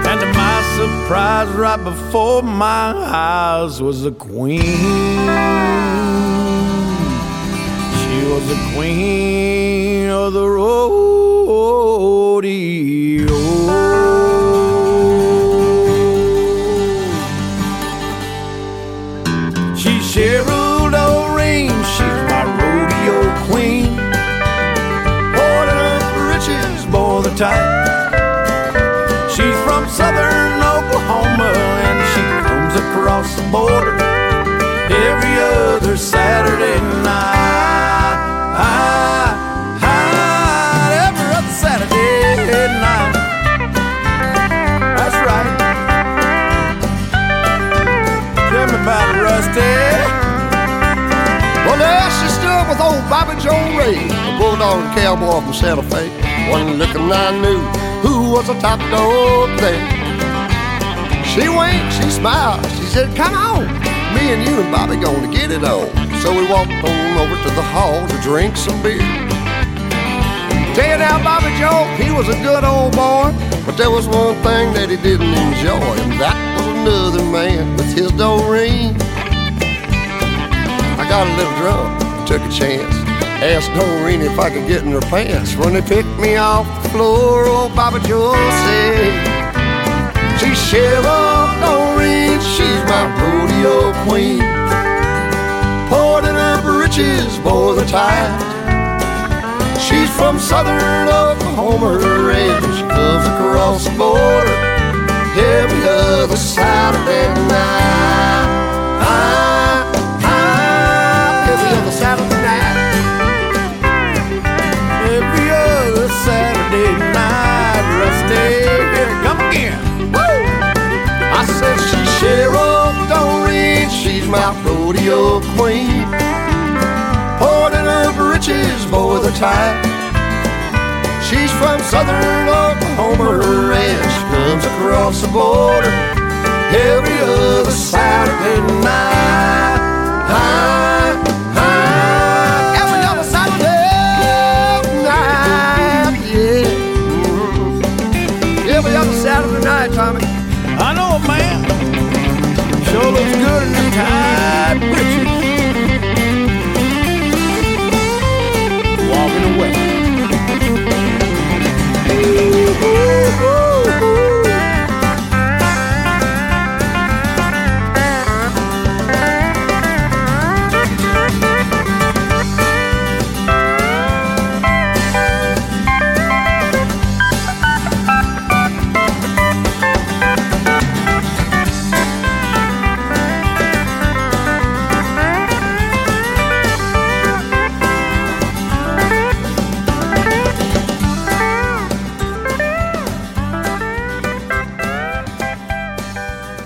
And to my surprise, right before my eyes was a queen. She was the queen of the rodeo. She Cheryl Doreen, she's my rodeo queen. Order of the riches, boy, the type. She's from southern Oklahoma and she comes across the border every other Saturday night. I, I, every other Saturday night. That's right. Tell me about Rusty. Well, there she stood with old Bobby Joe Ray, a bulldog and cowboy from Santa Fe. One look and I knew who was a top dog there. She winked, she smiled, she said, come on, me and you and Bobby gonna get it on. So we walked on over to the hall to drink some beer. Tell you now, Bobby Joe, he was a good old boy, but there was one thing that he didn't enjoy, and that was another man with his Doreen. I got a little drunk, took a chance, asked Doreen if I could get in her pants. When they picked me off the floor, old Baba Joe said, she's Cheryl Doreen, she's my rodeo queen. Pouring up riches, boy, the tide. She's from southern Oklahoma and she comes across the border every other Saturday night. I, I, every other Saturday night. Saturday night, Rusty, come again. Woo! I said she's Cheryl Doreen, she's my rodeo queen. Pouring up riches, boy, the type. She's from southern Oklahoma and she comes across the border every other Saturday night. I, I, every other Saturday. Saturday night, Tommy. I know, man. Sure looks good in them tight britches. Walking away. Ooh, ooh, ooh.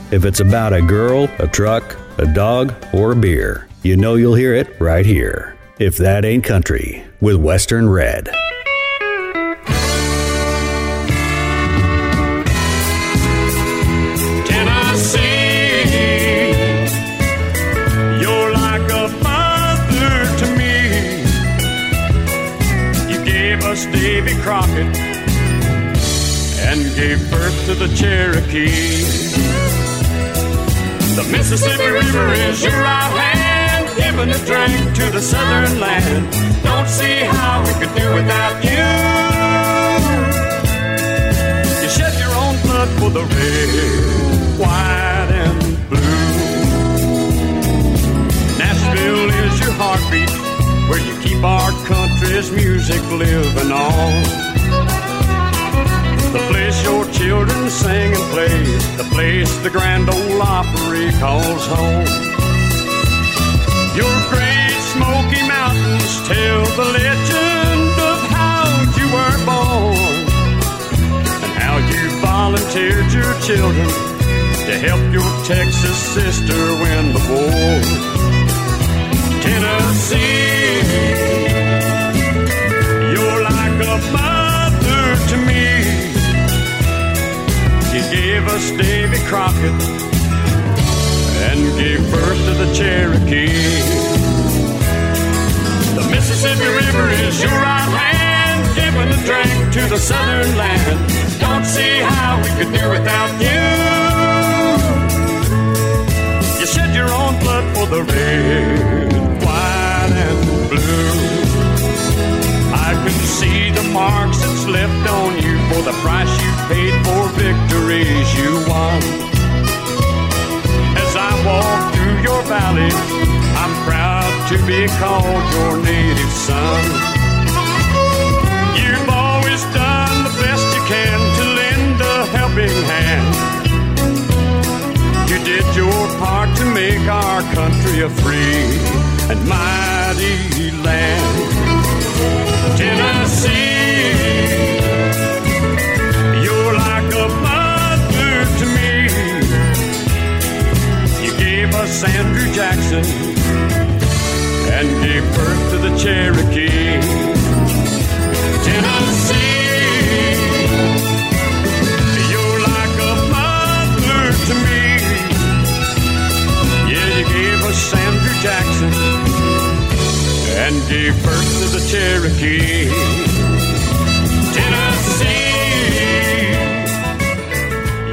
If it's about a girl, a truck, a dog, or a beer, you know you'll hear it right here. If That Ain't Country with Western Red. Davy Crockett and gave birth to the Cherokee. The Mississippi River is your right hand, giving a drink to the southern land. Don't see how we could do without you. You shed your own blood for the red, white, and blue. Nashville is your heartbeat, where you keep our country's music living on. The place your children sing and play, the place the Grand Ole Opry calls home. Your great Smoky Mountains tell the legend of how you were born, and how you volunteered your children to help your Texas sister win the war. Tennessee, you're like a mother to me. You gave us Davy Crockett and gave birth to the Cherokee. The Mississippi River is your right hand, giving a drink to the southern land. Don't see how we could do without you. Shed your own blood for the red, white, and blue. I can see the marks that's left on you for the price you paid for victories you won. As I walk through your valley, I'm proud to be called your native son. You've always done the best you can to lend a helping hand. You did your part to make our country a free and mighty land. Tennessee, you're like a mother to me. You gave us Andrew Jackson and gave birth to the Cherokee. Tennessee, you're like a mother to me. Gave us Andrew Jackson and gave birth to the Cherokee. Tennessee,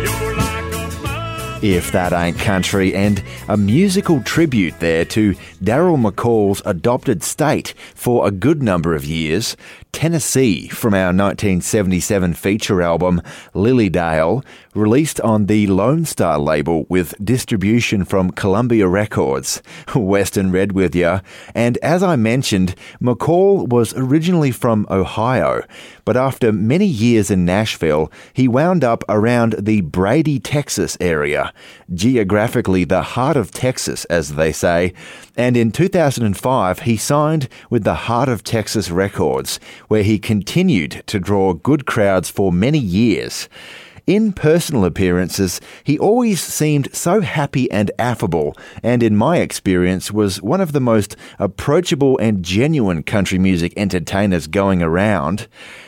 you're like a mother. If That Ain't Country, and a musical tribute there to Darrell McCall's adopted state for a good number of years, Tennessee, from our nineteen seventy-seven feature album Lily Dale, released on the Lone Star label with distribution from Columbia Records. Western Red with ya. And as I mentioned, McCall was originally from Ohio, but after many years in Nashville, he wound up around the Brady, Texas area, geographically the heart of Texas, as they say, and in two thousand five he signed with the Heart of Texas Records, where he continued to draw good crowds for many years. In personal appearances, he always seemed so happy and affable, and in my experience was one of the most approachable and genuine country music entertainers going around.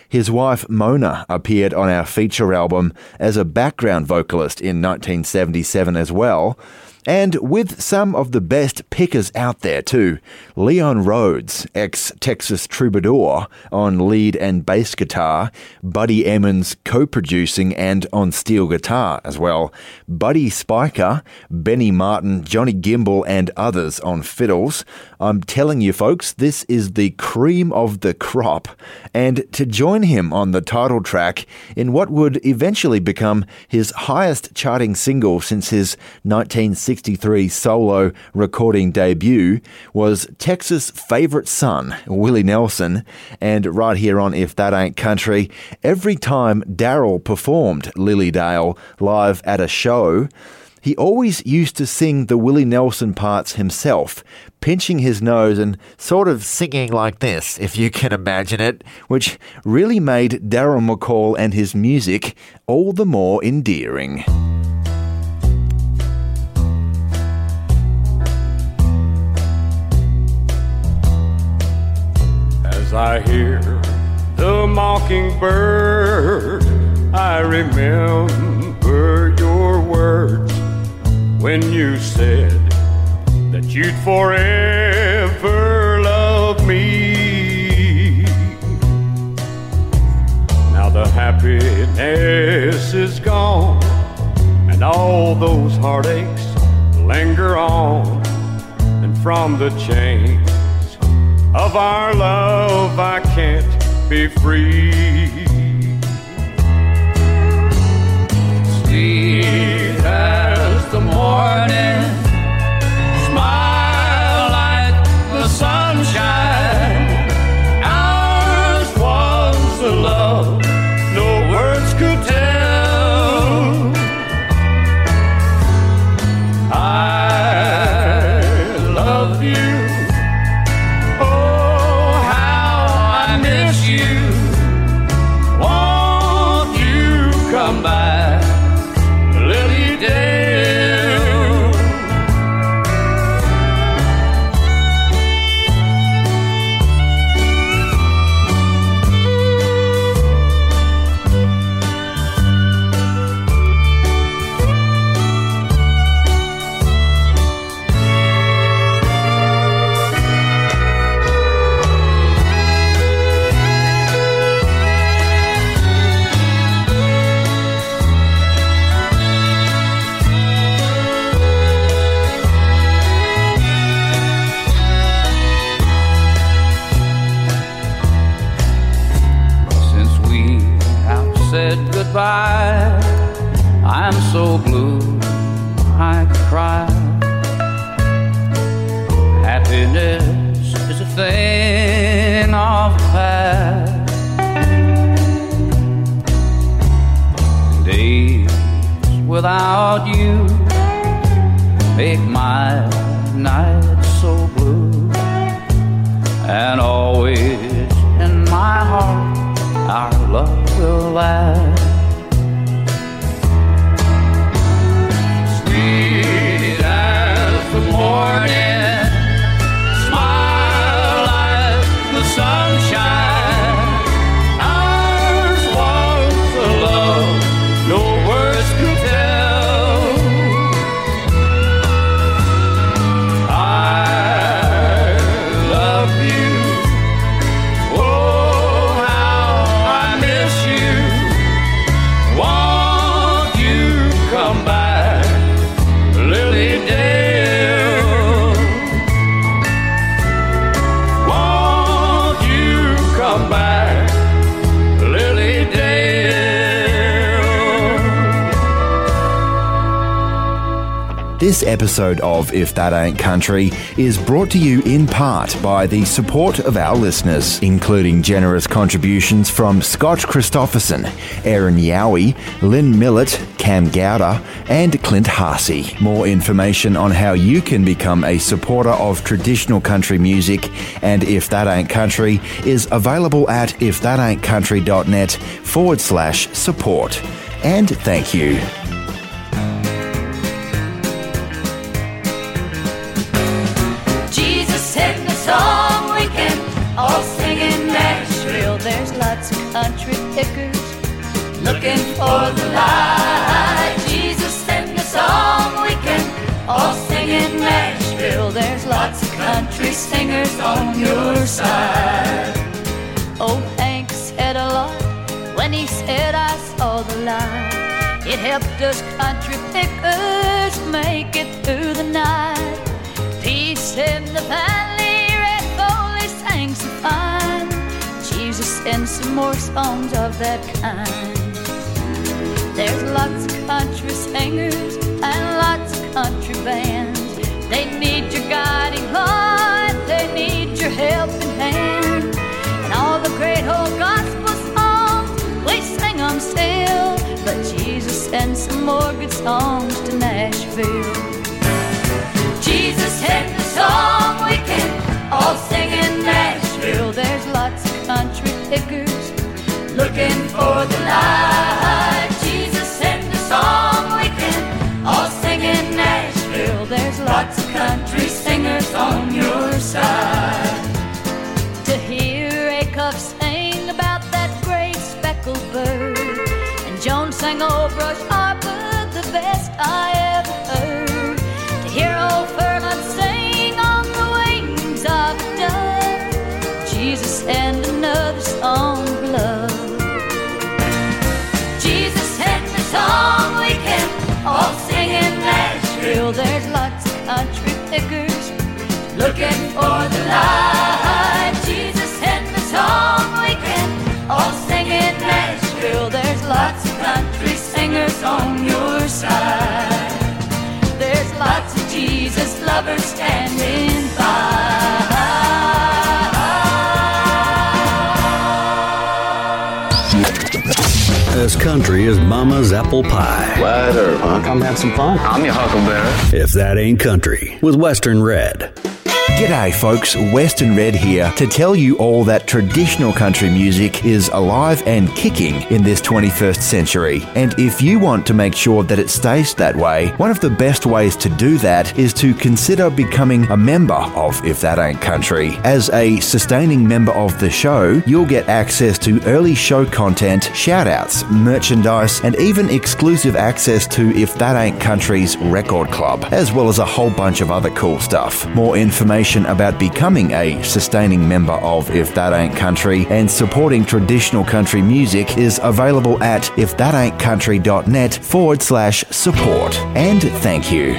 His wife Mona appeared on our feature album as a background vocalist in nineteen seventy-seven as well. And with some of the best pickers out there too, Leon Rhodes, ex-Texas Troubadour, on lead and bass guitar, Buddy Emmons co-producing and on steel guitar as well, Buddy Spiker, Benny Martin, Johnny Gimble and others on fiddles. I'm telling you folks, this is the cream of the crop. And to join him on the title track in what would eventually become his highest charting single since his nineteen sixty-three solo recording debut was Texas' favourite son, Willie Nelson, and right here on If That Ain't Country, every time Darrell performed Lily Dale live at a show, he always used to sing the Willie Nelson parts himself, pinching his nose and sort of singing like this, if you can imagine it, which really made Darrell McCall and his music all the more endearing. I hear the mockingbird, I remember your words when you said that you'd forever love me. Now the happiness is gone, and all those heartaches linger on, and from the chains of our love I can't be free. Sweet as the morning, smile like the sunshine, ours was the love no words could tell. I love you, I'm so blue, I cry. Happiness is a thing of the past. Days without you make my night so blue, and always in my heart our love will last. Morning, smile like the sunshine, ours was a love no words could tell. I love you, oh how I miss you, won't you come back, Lily Dale? This episode of If That Ain't Country is brought to you in part by the support of our listeners, including generous contributions from Scott Christopherson, Aaron Yowie, Lynn Millett, Cam Gowder, and Clint Harsey. More information on how you can become a supporter of traditional country music and If That Ain't Country is available at if that ain't country dot net forward slash support. And thank you. Country pickers looking for the light. Jesus sent us on weekend, all singing Nashville. There's lots of country singers on your side. Old Hank said a lot when he said I saw the light. It helped us country pickers make it through the night. Peace in the valley, Red Foley sang so fine. Jesus and some more songs of that kind. There's lots of country singers and lots of country bands. They need your guiding light, they need your helping hand. And all the great old gospel songs, we sing them still. But Jesus sent some more good songs to Nashville. Jesus hit the song weekend, all singing Nashville. There's lots of country pickers looking for the light. Jesus sent us on weekend, all singing Nashville. There's lots of country singers on your side. To hear gray cuffs sang about that gray speckled bird. And Joan sang old Brush Harper, the best I ever heard. To hear old Furlong sing on the wings of a dove, Jesus and another song of love. Jesus and the song we can all sing in Nashville. There's lots of country pickers looking for the light. Jesus and the song we can all sing in Nashville. There's lots of country singers on your side. There's lots of Jesus lovers standing by. As country as mama's apple pie. Later, huh? Come have some fun. I'm your huckleberry. If that ain't country, with Western Red. G'day folks, Western Red here to tell you all that traditional country music is alive and kicking in this twenty-first century. And if you want to make sure that it stays that way, one of the best ways to do that is to consider becoming a member of If That Ain't Country. As a sustaining member of the show, you'll get access to early show content, shoutouts, merchandise, and even exclusive access to If That Ain't Country's record club, as well as a whole bunch of other cool stuff. More information about becoming a sustaining member of If That Ain't Country and supporting traditional country music is available at ifthataintcountry.net forward slash support. And thank you.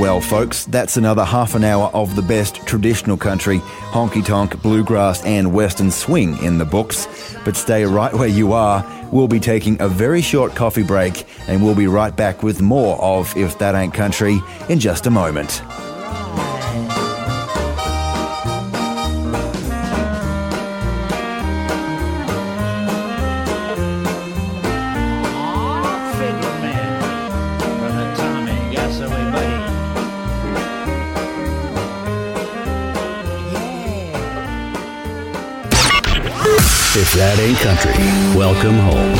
Well, folks, that's another half an hour of the best traditional country, honky-tonk, bluegrass, and western swing in the books. But stay right where you are. We'll be taking a very short coffee break, and we'll be right back with more of If That Ain't Country in just a moment. If that ain't country, welcome home.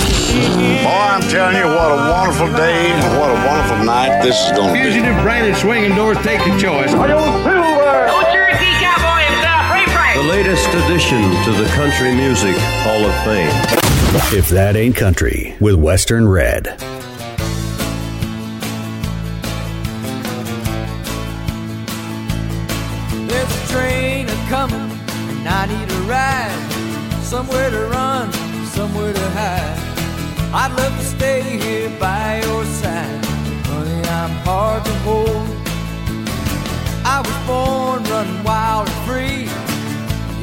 Boy, I'm telling you, what a wonderful day and what a wonderful night this is going to be. Fugitive, branded, swinging doors, take your choice. I don't feel that. Old Jersey cowboy himself, Ray Price. The latest addition to the Country Music Hall of Fame. If that ain't country, with Western Red. There's a train a-coming, and I need a ride. Somewhere to run, somewhere to hide. I'd love to stay here by your side. Honey, I'm hard to hold. I was born running wild and free.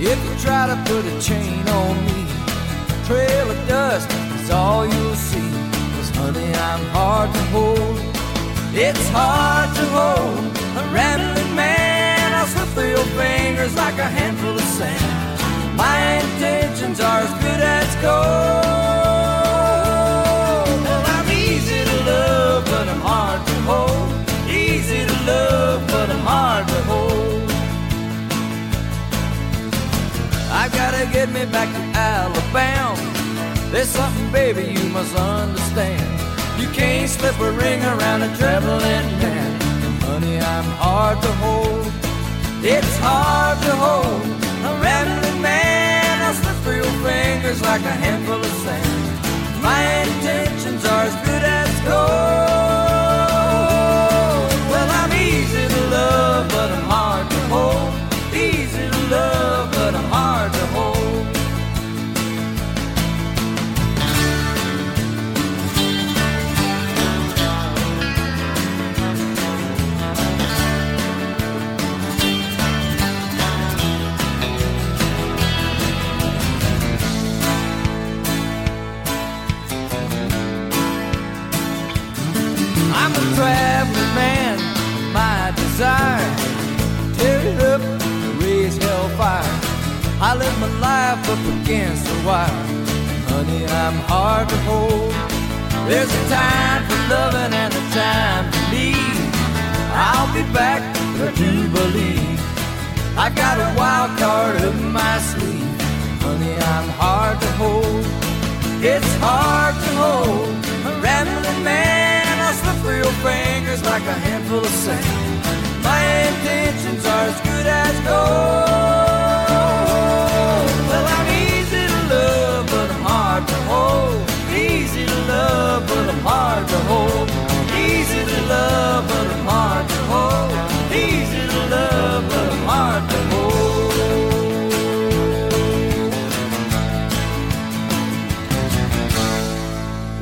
If you try to put a chain on me, a trail of dust is all you'll see. 'Cause honey, I'm hard to hold. It's hard to hold a rambling man. I'll slip through your fingers like a handful of sand. My intentions are as good as gold. Well, I'm easy to love, but I'm hard to hold. Easy to love, but I'm hard to hold. I gotta get me back to Alabama. There's something, baby, you must understand. You can't slip a ring around a traveling man. And honey, I'm hard to hold. It's hard to hold a rambling man. I'll slip through your fingers like a handful of sand. My intentions are as good as gold. Well, I'm easy to love, but I'm hard to hold. Easy to love, but I'm hard to hold. I'm a traveling man, my desire, tear it up and raise hellfire. I live my life up against the wire, honey, I'm hard to hold. There's a time for loving and a time to leave. I'll be back, but I do believe I got a wild card up my sleeve. Honey, I'm hard to hold. It's hard to hold a rambling man. Slip through your fingers like a handful of sand. My intentions are as good as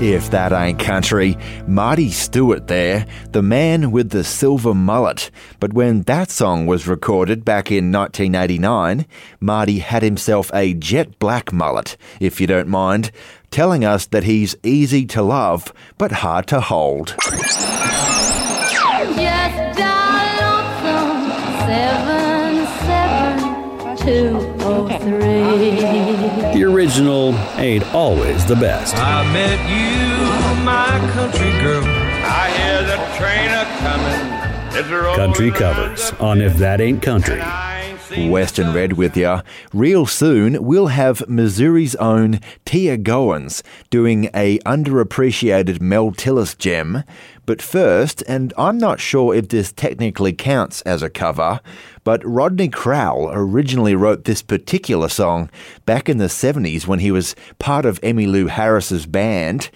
If That Ain't Country, Marty Stewart there, the man with the silver mullet. But when that song was recorded back in nineteen eighty-nine, Marty had himself a jet black mullet, if you don't mind, telling us that he's easy to love but hard to hold. Just dial seven seven two oh three. The original ain't always the best. I met you, my country girl. I hear the train a-coming. Country covers on If That Ain't Country. Western Red with ya. Real soon, we'll have Missouri's own Tia Goins doing a underappreciated Mel Tillis gem. But first, and I'm not sure if this technically counts as a cover, but Rodney Crowell originally wrote this particular song back in the seventies when he was part of Emmylou Lou Harris's band.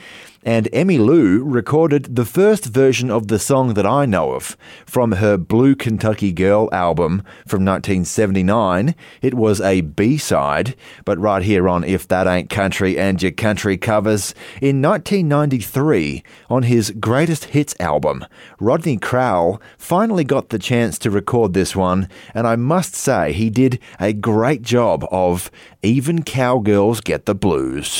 And Emmylou recorded the first version of the song that I know of from her Blue Kentucky Girl album from nineteen seventy-nine. It was a B-side, but right here on If That Ain't Country and Your Country Covers, in nineteen ninety-three, on his Greatest Hits album, Rodney Crowell finally got the chance to record this one, and I must say he did a great job of Even Cowgirls Get the Blues.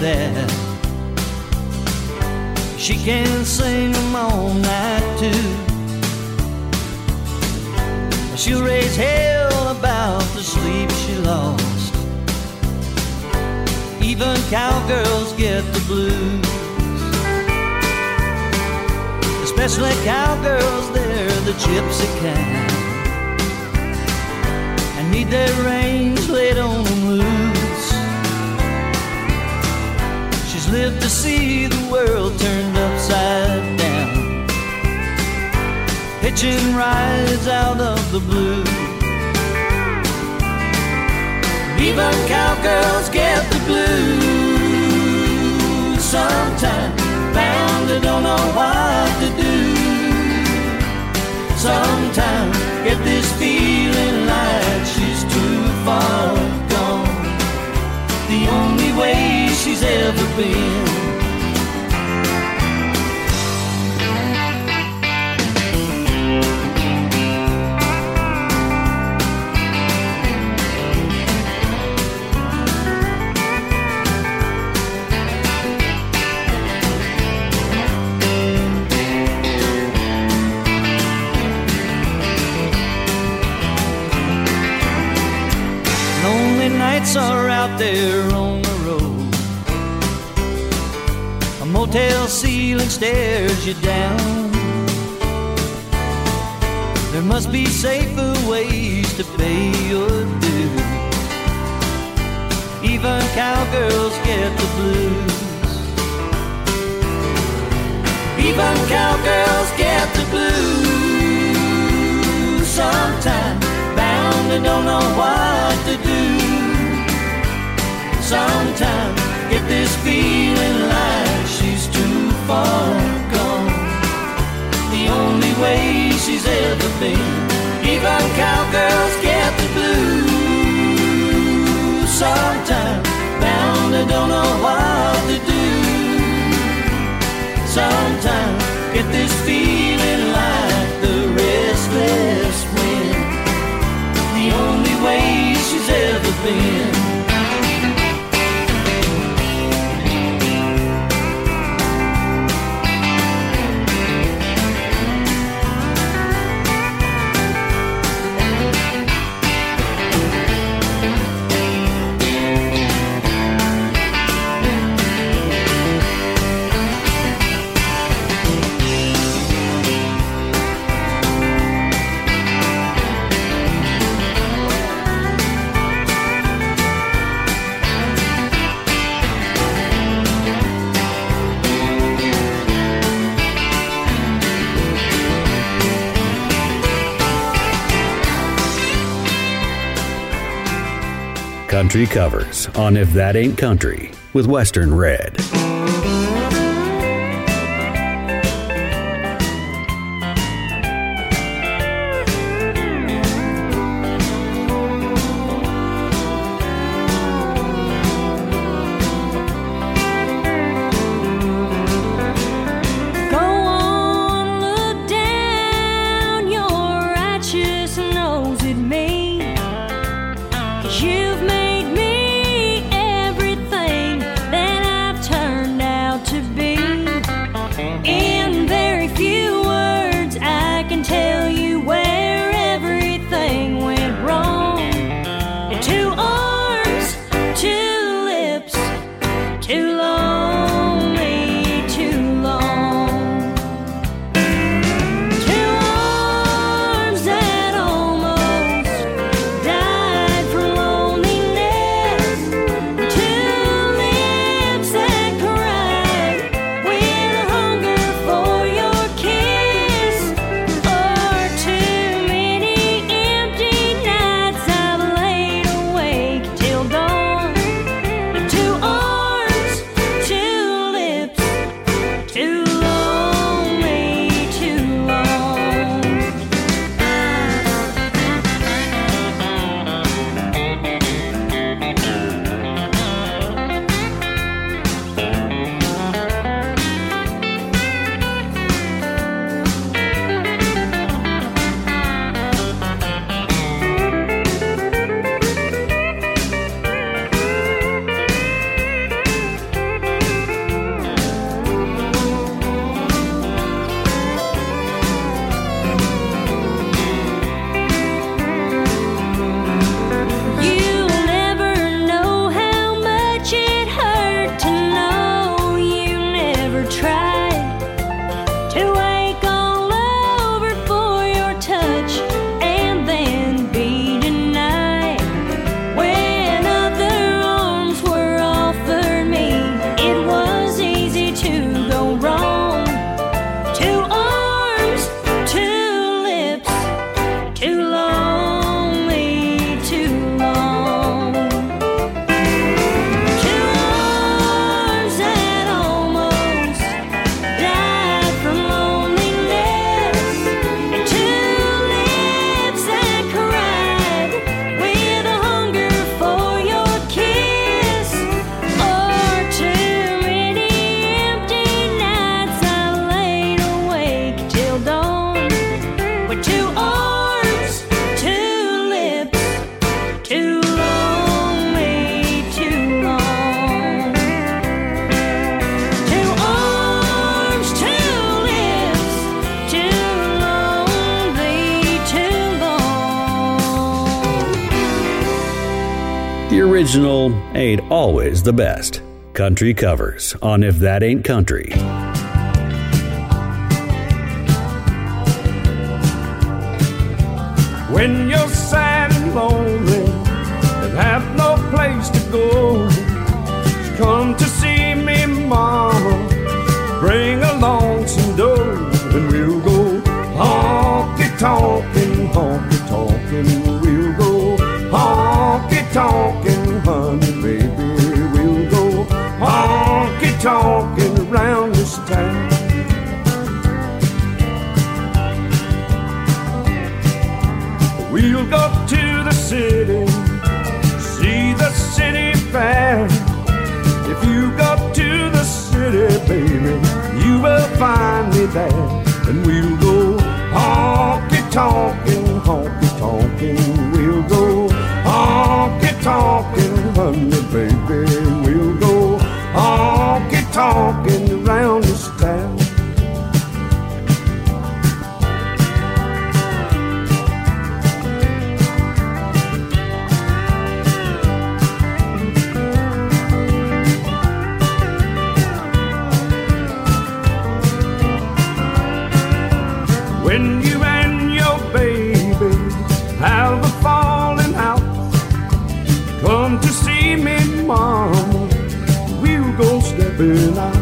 That she can sing them all night too. She'll raise hell about the sleep she lost. Even cowgirls get the blues. Especially cowgirls, they're the gypsy kind. I need their reins laid on loose. Lived to see the world turned upside down, pitching rides out of the blue. Even cowgirls get the blues sometimes, bound they don't know what to do. Sometimes get this feeling like she's too far gone, the only way she's ever been. Lonely nights are out there on the road. Motel ceiling stares you down. There must be safer ways to pay your dues. Even cowgirls get the blues. Even cowgirls get the blues. Sometimes bound and don't know what to do. Sometimes get this feeling like she's too far gone, the only way she's ever been. Even cowgirls get the blues sometimes, bound and don't know what to do. Sometimes get this feeling like the restless wind, the only way she's ever been. Country covers on If That Ain't Country with Western Red. Original ain't always the best. Country covers on If That Ain't Country. When you're sad and lonely and have no place to go, come to see me, Mama. Bring along some dough and we'll go honky-tonkin', honky-tonkin'. We'll go honky-tonkin'. Honey, baby, we'll go honky-tonkin' around this town. We'll go to the city, see the city fair. If you go to the city, baby, you will find me there. And we'll go honky-tonkin', honky-tonkin'. We'll go honky-tonkin'. Honey, baby, we'll go honky-tonkin' around this town. When you and your baby have a falling out, come to see me, Mama. We'll go stepping out,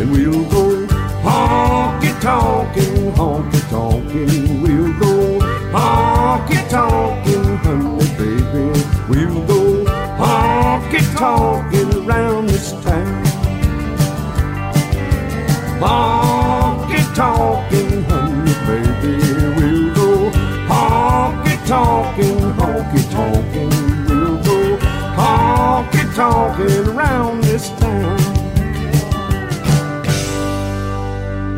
and we'll go honky-tonkin', honky-tonkin'. We'll go honky-tonkin', honey, baby. We'll go honky-tonkin'. honky-tonkin', we'll go honky-tonkin' around this town.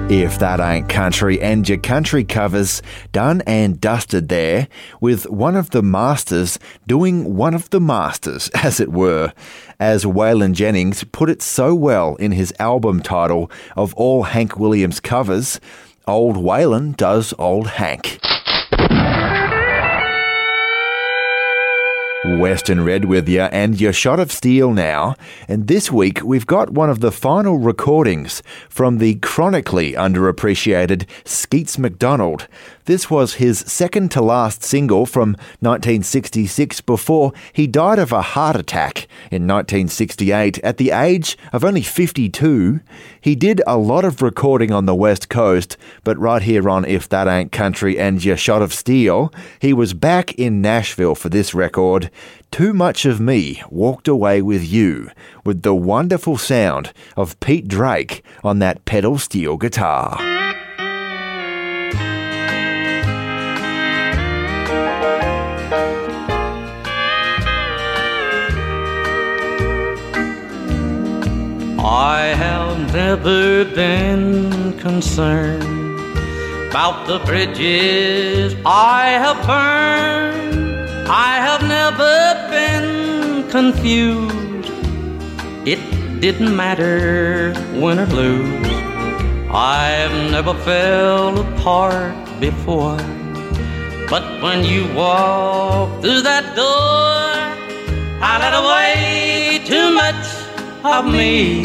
If That Ain't Country and your country covers, done and dusted there, with one of the masters doing one of the masters, as it were, as Waylon Jennings put it so well in his album title of all Hank Williams covers, Old Waylon Does Old Hank. Western Red with you and your shot of steel now, and this week we've got one of the final recordings from the chronically underappreciated Skeets MacDonald. This was his second to last single from nineteen sixty-six before he died of a heart attack in nineteen sixty-eight at the age of only fifty-two. He did a lot of recording on the West Coast, but right here on If That Ain't Country and Your Shot of Steel, he was back in Nashville for this record. Too Much of Me Walked Away With You, with the wonderful sound of Pete Drake on that pedal steel guitar. I have never been concerned about the bridges I have burned. I have never been confused. It didn't matter win or lose. I've never fell apart before, but when you walk through that door, I let away too much of me,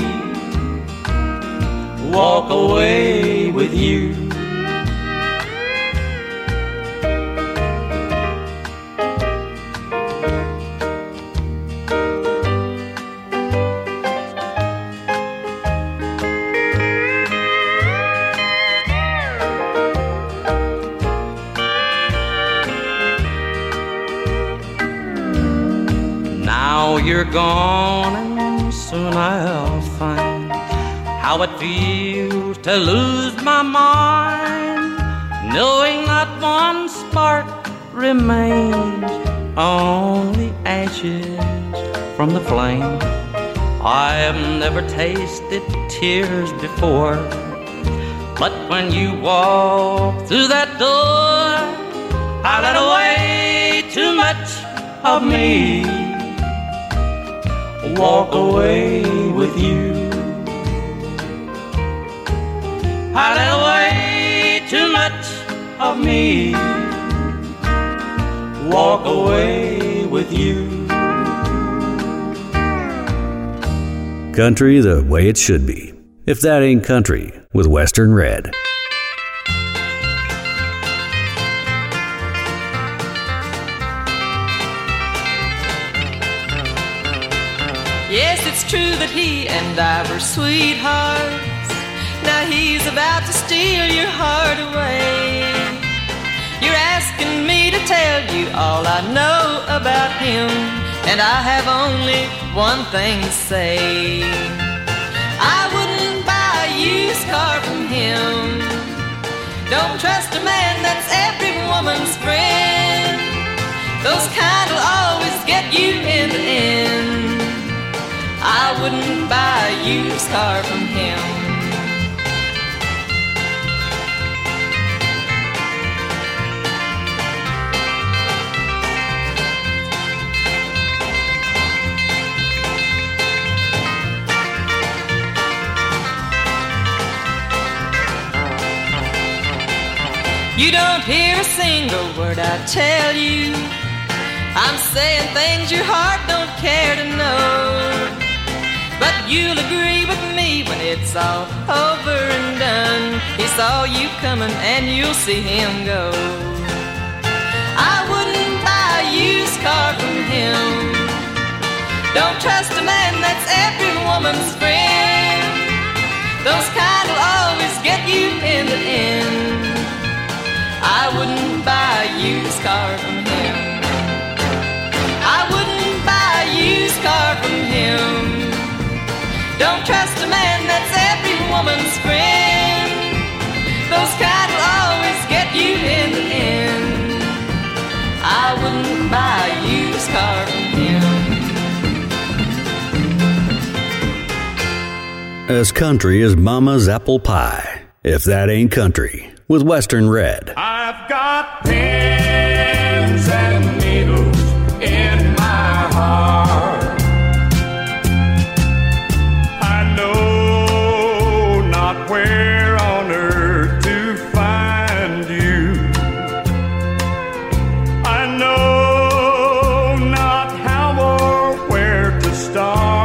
walk away with you. Now you're gone, soon I'll find how it feels to lose my mind, knowing not one spark remains, only ashes from the flame. I have never tasted tears before, but when you walk through that door, I let away too much of me, walk away with you. I let away too much of me, walk away with you. Country the way it should be. If That Ain't Country with Western Red. It's true that he and I were sweethearts. Now he's about to steal your heart away. You're asking me to tell you all I know about him, and I have only one thing to say. I wouldn't buy a used car from him. Don't trust a man that's every woman's friend. Those kind'll always get you in the end. I wouldn't buy a used car from him. You don't hear a single word I tell you. I'm saying things your heart don't care to know. But you'll agree with me when it's all over and done. He saw you coming and you'll see him go. I wouldn't buy a used car from him. Don't trust a man that's every woman's friend. Those kind'll always get you in the end. I wouldn't buy a used car from him. I wouldn't buy a used car from him. Don't trust a man that's every woman's friend. Those kind'll always get you in the end. I wouldn't buy As country as mama's apple pie. If that ain't country, with Western Red. I've got pins and needles in my heart. I know not where on earth to find you. I know not how or where to start.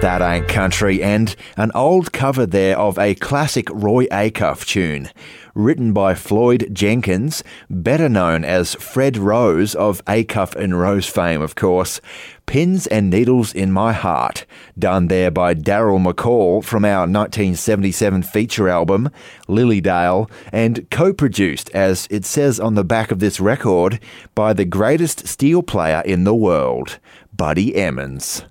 That Ain't Country, and an old cover there of a classic Roy Acuff tune, written by Floyd Jenkins, better known as Fred Rose of Acuff and Rose fame, of course. Pins and Needles in My Heart, done there by Darrell McCall from our nineteen seventy-seven feature album, Lily Dale, and co-produced, as it says on the back of this record, by the greatest steel player in the world, Buddy Emmons.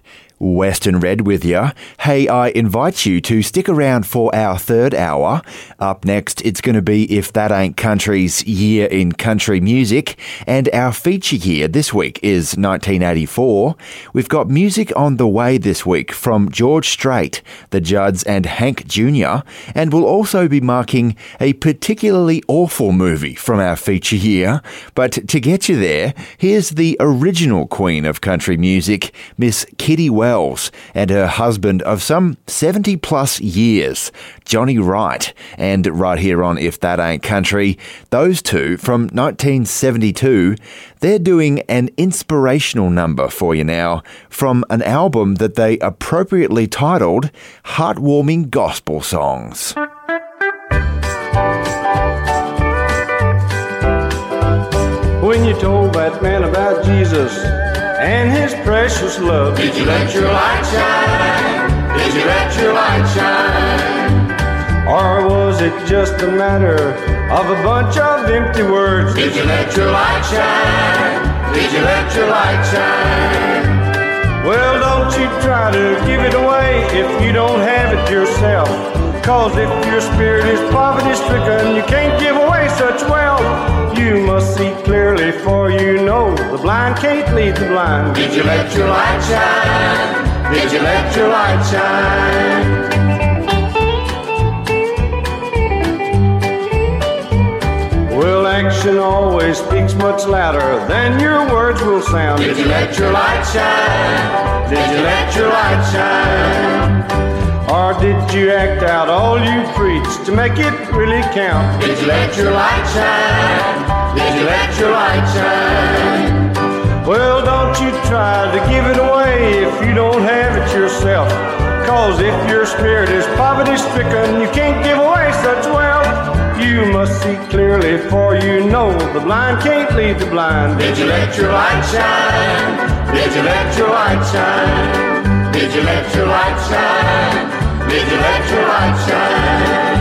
Western Red with you. Hey, I invite you to stick around for our third hour. Up next, it's going to be If That Ain't Country's Year in Country Music, and our feature year this week is nineteen eighty-four. We've got music on the way this week from George Strait, the Judds and Hank Junior, and we'll also be marking a particularly awful movie from our feature year. But to get you there, here's the original queen of country music, Miss Kitty Wells. And her husband of some seventy plus years, Johnny Wright, and right here on If That Ain't Country, those two from nineteen seventy-two, they're doing an inspirational number for you now from an album that they appropriately titled Heartwarming Gospel Songs. When you told that man about Jesus and his precious love, did you let your light shine? Did you let your light shine? Or was it just a matter of a bunch of empty words? Did you let your light shine? Did you let your light shine? Well, don't you try to give it away if you don't have it yourself, 'cause if your spirit is poverty-stricken, you can't give away such wealth. You must see clearly, for you know the blind can't lead the blind. Did you let your light shine? Did you let your light shine? Well, action always speaks much louder than your words will sound. Did you let your light shine? Did you let your light shine? Or Or did you act out all you preached to make it really count? Did you let your light shine? Did you let your light shine? Well, don't you try to give it away if you don't have it yourself. Cause if your spirit is poverty-stricken, you can't give away such wealth. You must see clearly, for you know the blind can't lead the blind. Did you let your light shine? Did you let your light shine? Did you let your light shine? Did you let your light shine?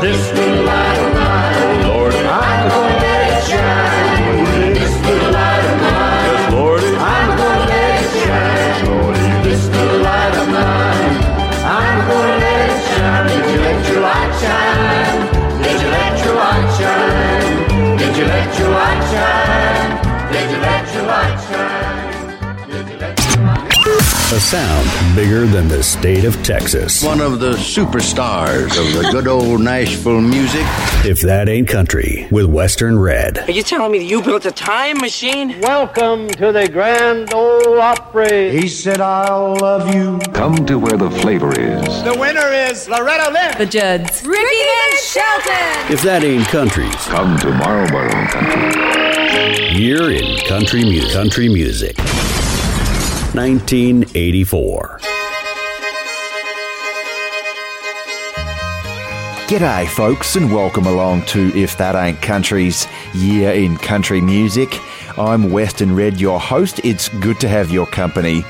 This little light of mine, oh Lord, I'm gonna let it shine. This little light of mine, yes, Lord, I'm gonna let it shine. Lord, this little light of mine, I'm gonna let it shine. Did you let your light shine? Did you let your light shine? Did you let your light shine? Did you let your light shine? Did you let your light shine? A sound bigger than the state of Texas. One of the superstars of the good old Nashville music. If That Ain't Country with Western Red. Are you telling me that you built a time machine? Welcome to the Grand Ole Opry. He said, I'll love you. Come to where the flavor is. The winner is Loretta Lynn. The Judds. Ricky and Shelton. If That Ain't Country. Come to Marlboro Country. Year in country music. Country music. nineteen eighty-four. G'day folks, and welcome along to If That Ain't Country's Year in Country Music. I'm Western Red, your host. It's good to have your company.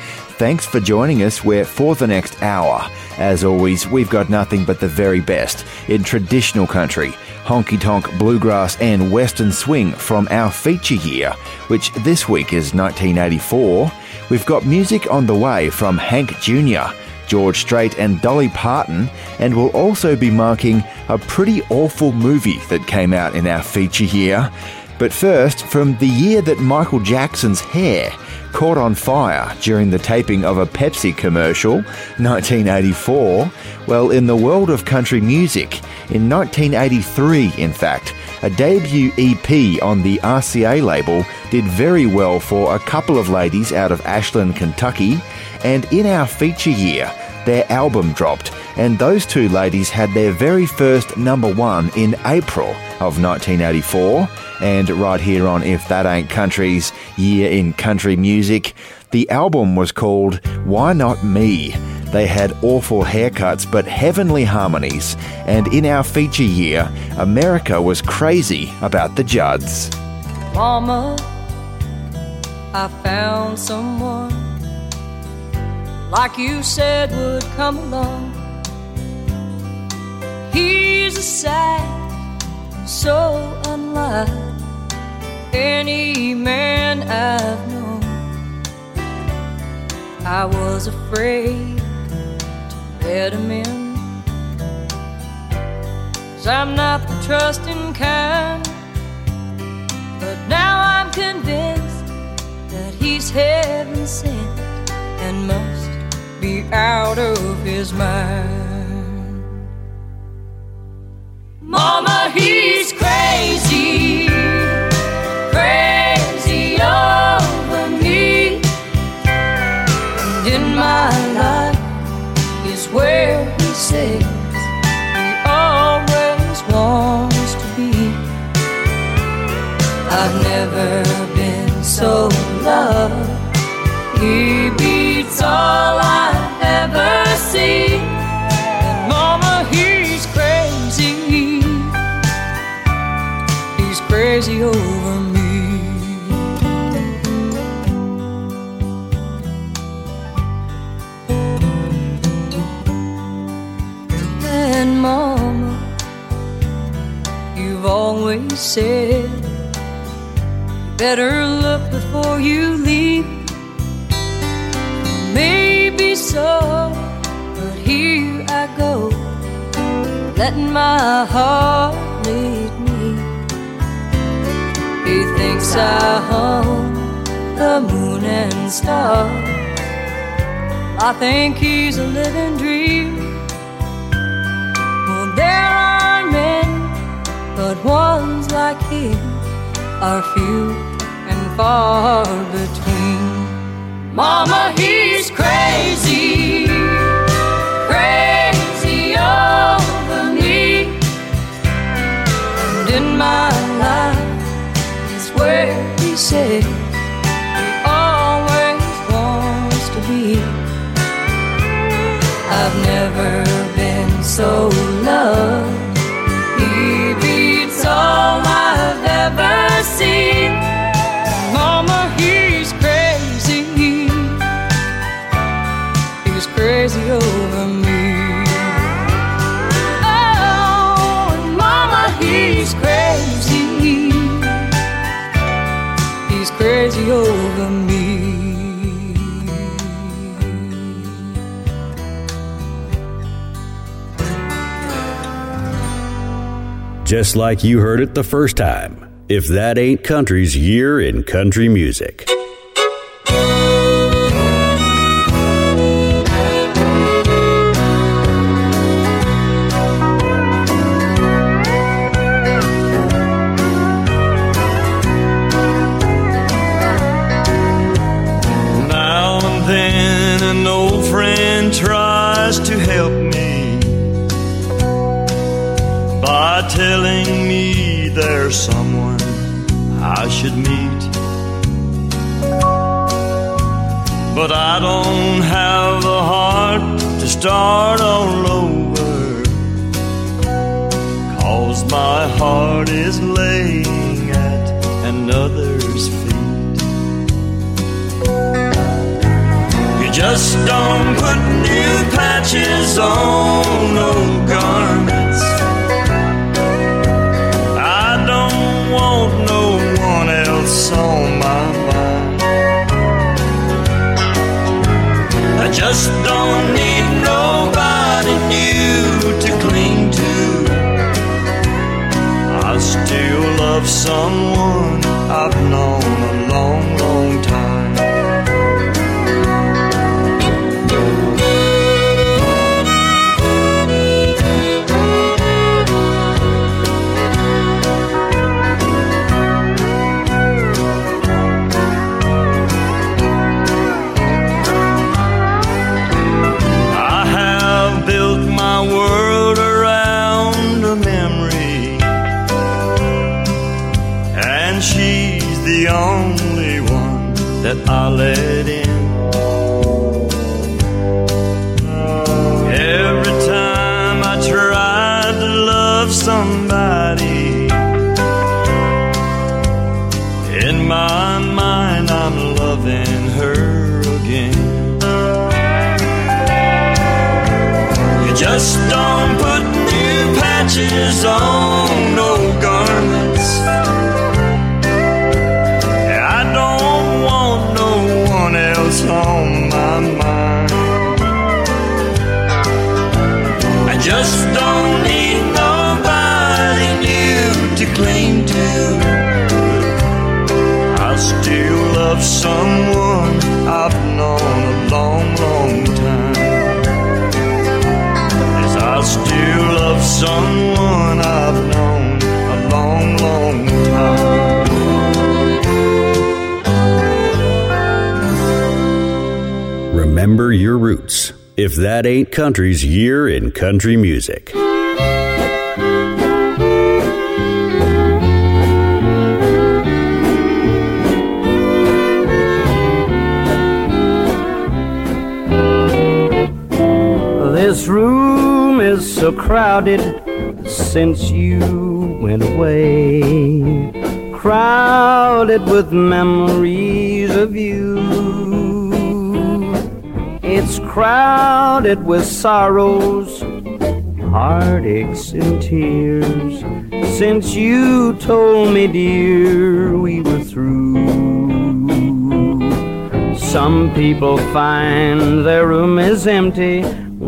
Thanks for joining us. We're for the next hour. As always, we've got nothing but the very best in traditional country, honky-tonk, bluegrass and western swing from our feature year, which this week is nineteen eighty-four. We've got music on the way from Hank Junior, George Strait and Dolly Parton, and we'll also be marking a pretty awful movie that came out in our feature year. But first, from the year that Michael Jackson's hair caught on fire during the taping of a Pepsi commercial, nineteen eighty-four, well, in the world of country music, in nineteen eighty-three, in fact, a debut E P on the R C A label did very well for a couple of ladies out of Ashland, Kentucky, and in our feature year, their album dropped, and those two ladies had their very first number one in April of nineteen eighty-four. And right here on If That Ain't Country's Year in Country Music, the album was called Why Not Me? They had awful haircuts but heavenly harmonies, and in our feature year, America was crazy about the Judds. Mama, I found someone like you said would come along. He's a sight so unlike any man I've known. I was afraid to let him in, 'cause I'm not the trusting kind. But now I'm convinced that he's heaven sent and must be out of his mind. Mama, he's crazy, crazy over me, and in my life is where he says he always wants to be. I've never been so loved. He beats all I ever see. And mama, he's crazy. He's crazy over me. And mama, you've always said you better look before you leave. Maybe so, but here I go, letting my heart lead me. He thinks I hung the moon and stars. I think he's a living dream. Well, there are men, but ones like him are few and far between. Mama, he's crazy, crazy. just like you heard it the first time. If That Ain't Country's Year in Country Music. Now and then an old friend tries to help me by telling me there's someone I should meet, but I don't have the heart to start all over, 'cause my heart is laying at another's feet. You just don't put new patches on old garments. I don't want no on my mind. I just don't need nobody new to cling to. I still love someone I've known a long, long time. I let in. Every time I tried to love somebody, in my mind I'm loving her again. You just don't put new patches on no garments. On my mind, I just don't need nobody new to cling to. I still love someone I've known a long, long time. Yes, I still love someone I've known a long, long time. Remember your roots. If That Ain't Country's Year in Country Music. This room is so crowded since you went away, crowded with memories of you. It's crowded with sorrows, heartaches and tears, since you told me, dear, we were through. Some people find their room is empty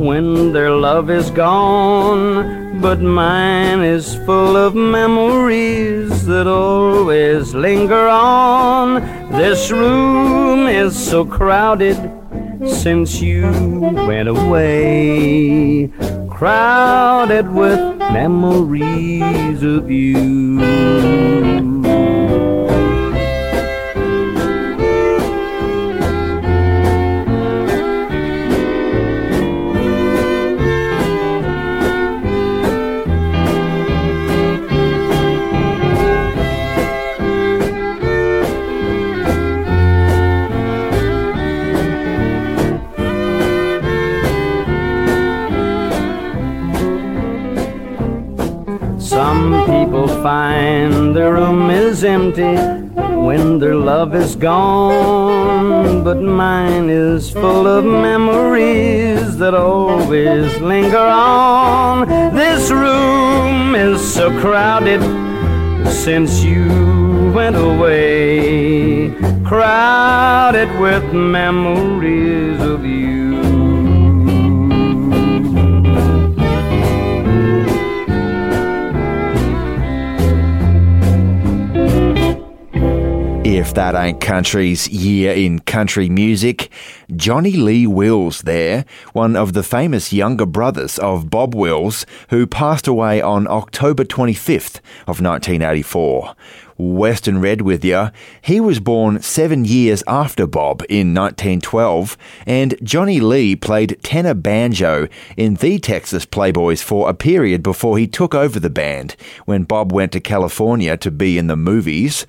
when their love is gone, but mine is full of memories that always linger on. This room is so crowded since you went away, crowded with memories of you. Find their room is empty when their love is gone, but mine is full of memories that always linger on. This room is so crowded since you went away, crowded with memories of you. If That Ain't Country's year in country music, Johnny Lee Wills there, one of the famous younger brothers of Bob Wills, who passed away on October twenty-fifth of nineteen eighty-four. Western Red with you. He was born seven years after Bob in nineteen twelve, and Johnny Lee played tenor banjo in the Texas Playboys for a period before he took over the band when Bob went to California to be in the movies.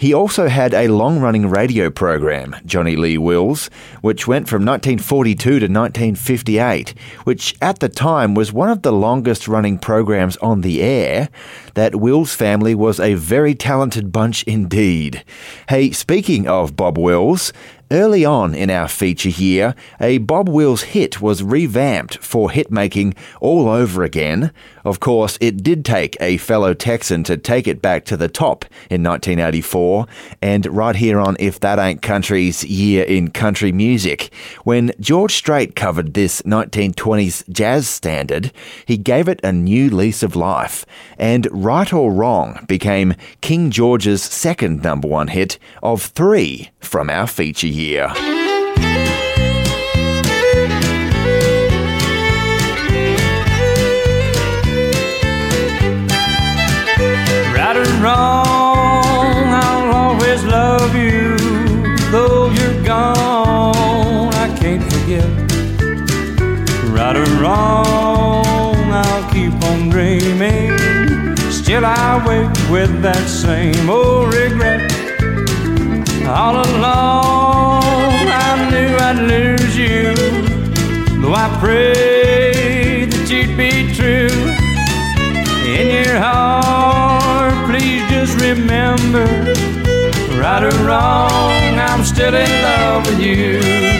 He also had a long-running radio program, Johnny Lee Wills, which went from nineteen forty-two to nineteen fifty-eight, which at the time was one of the longest-running programs on the air. That Wills family was a very talented bunch indeed. Hey, speaking of Bob Wills, early on in our feature here, a Bob Wills hit was revamped for hitmaking all over again. Of course, it did take a fellow Texan to take it back to the top in nineteen eighty-four, and right here on If That Ain't Country's year in country music, when George Strait covered this nineteen twenties jazz standard, he gave it a new lease of life, and Right or Wrong became King George's second number one hit of three from our feature year. Right or wrong, I'll always love you. Though you're gone, I can't forget. Right or wrong, I'll keep on dreaming. Still I wake with that same old regret. All along I knew I'd lose you, though I prayed that you'd be true. In your heart, please just remember, right or wrong, I'm still in love with you.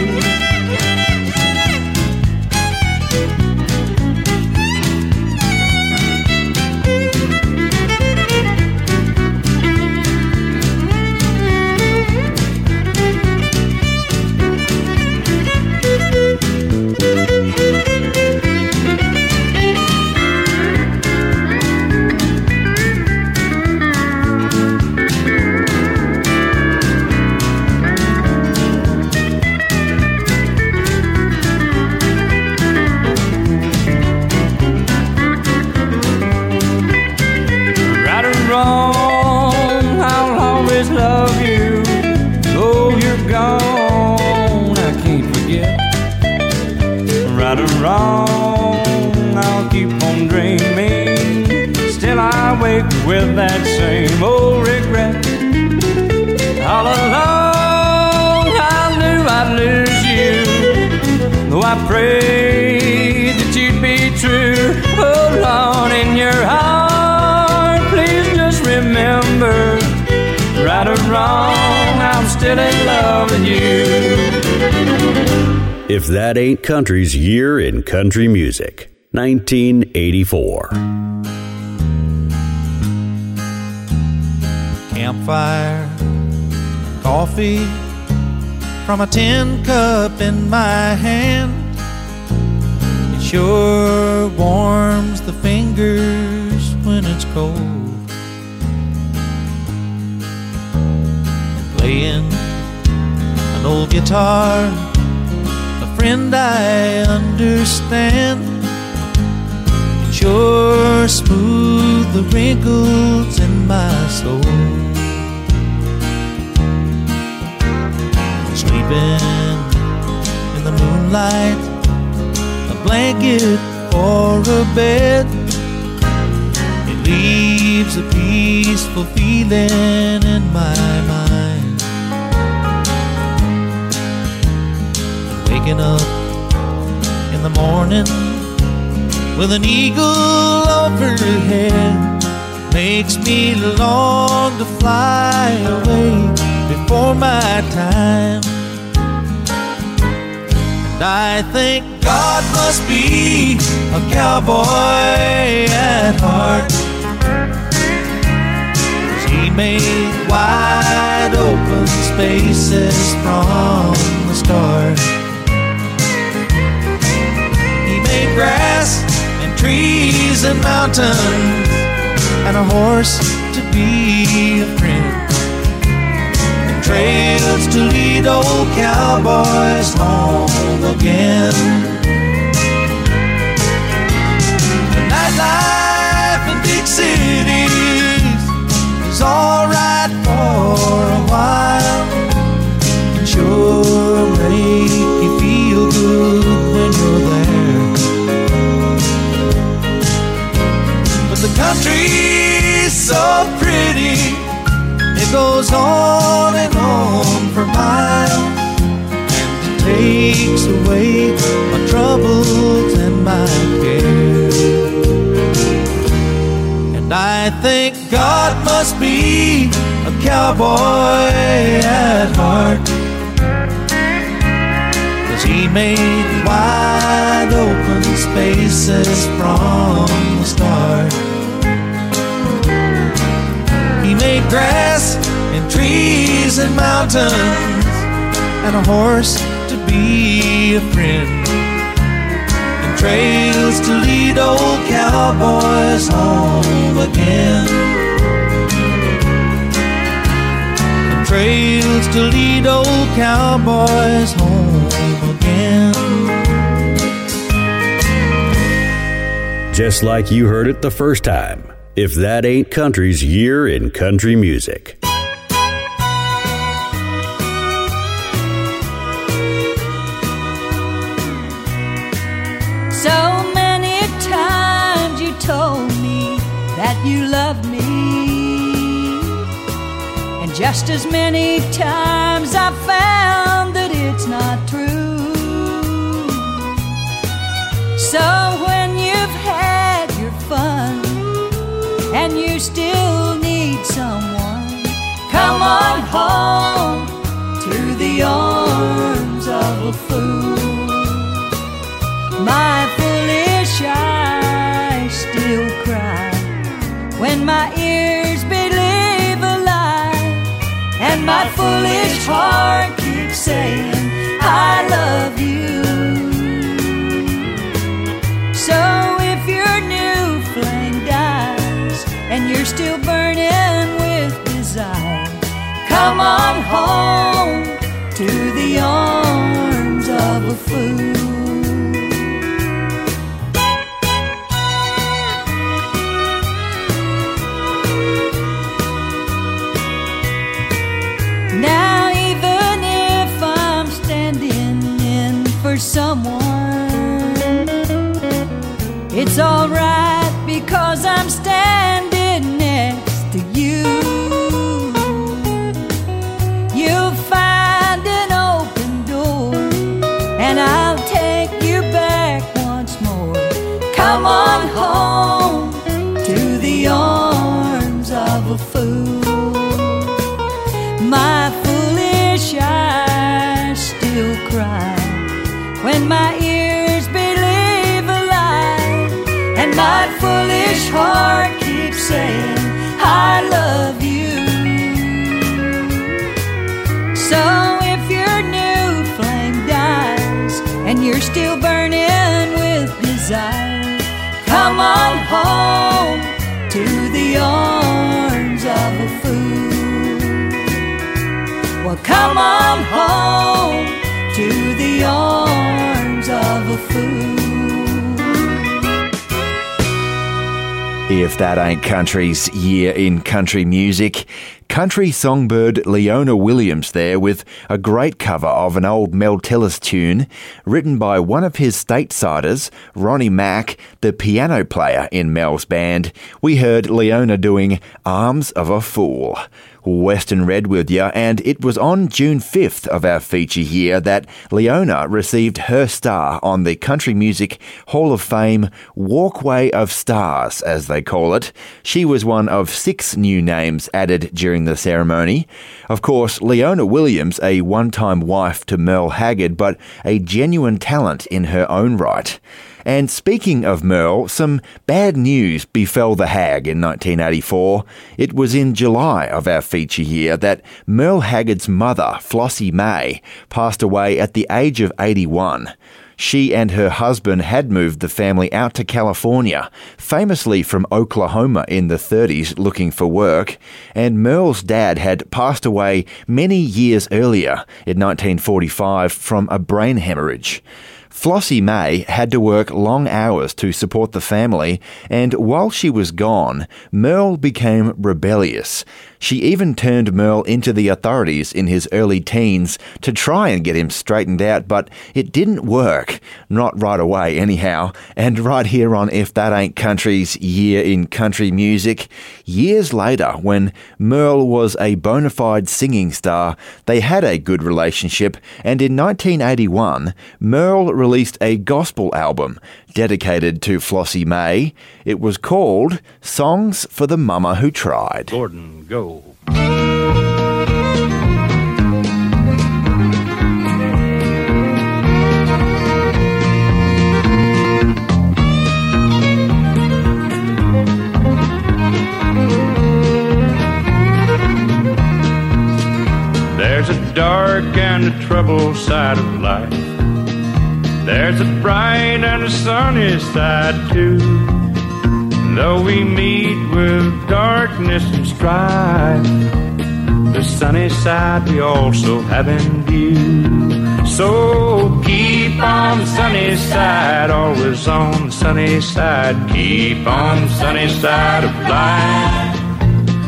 With that same old regret. All along I knew I'd lose you, though I prayed that you'd be true. Hold on in your heart, please just remember, right or wrong, I'm still in love with you. If That Ain't Country's year in country music, nineteen eighty-four. Campfire, coffee from a tin cup in my hand. It sure warms the fingers when it's cold. Playing an old guitar, a friend I understand. It sure smooths the wrinkles in my soul. In the moonlight, a blanket or a bed, it leaves a peaceful feeling in my mind. Waking up in the morning with an eagle overhead makes me long to fly away before my time. And I think God must be a cowboy at heart, 'cause he made wide open spaces from the start. He made grass and trees and mountains and a horse to be a friend. Toledo cowboys home again. The nightlife in big cities is alright for a while. It sure make you feel good when you're there. But the country's so pretty, it goes on and on for miles, and it takes away my troubles and my care. And I think God must be a cowboy at heart, 'cause he made wide open spaces from the start. He made grass and trees and mountains and a horse to be a friend, and trails to lead old cowboys home again. And trails to lead old cowboys home again. Just like you heard it the first time, If That Ain't Country's Year in Country Music. So many times you told me that you loved me, and just as many times I found that it's not true. So when you've had your fun and you still need someone, come on home to the arms of a fool. My foolish eyes still cry when my ears believe a lie, and my foolish heart keeps saying I love you. So if you're new and you're still burning with desire, come on home to the arms of a fool. Now even if I'm standing in for someone, it's all right because I'm standing next to you. You'll find an open door, and I'll take you back once more. Come on home to the arms of a fool. My foolish eyes still cry when my ears believe a lie, and my foolish heart saying I love you. So if your new flame dies and you're still burning with desire, come on home to the arms of a fool. Well, come on home to the arms of a fool. If That Ain't Country's Year in Country Music. Country songbird Leona Williams there with a great cover of an old Mel Tillis tune written by one of his statesiders, Ronnie Mack, the piano player in Mel's band. We heard Leona doing Arms of a Fool. Western Red with you, and it was on June fifth of our feature year that Leona received her star on the Country Music Hall of Fame Walkway of Stars, as they call it. She was one of six new names added during the ceremony. Of course, Leona Williams, a one-time wife to Merle Haggard, but a genuine talent in her own right. And speaking of Merle, some bad news befell the Hag in nineteen eighty-four. It was in July of our feature year that Merle Haggard's mother, Flossie May, passed away at the age of eighty-one. She and her husband had moved the family out to California, famously from Oklahoma in the thirties looking for work, and Merle's dad had passed away many years earlier in nineteen forty-five from a brain hemorrhage. Flossie May had to work long hours to support the family, and while she was gone, Merle became rebellious. She even turned Merle into the authorities in his early teens to try and get him straightened out, but it didn't work. Not right away, anyhow. And right here on If That Ain't Country's Year in Country Music, years later, when Merle was a bona fide singing star, they had a good relationship, and in nineteen eighty-one, Merle released a gospel album dedicated to Flossie May. It was called Songs for the Mama Who Tried. Gordon, go. There's a dark and a troubled side of life. There's a bright and a sunny side too. Though we meet with darkness and strife, the sunny side we also have in view. So keep on the sunny side, always on the sunny side. Keep on the sunny side of life.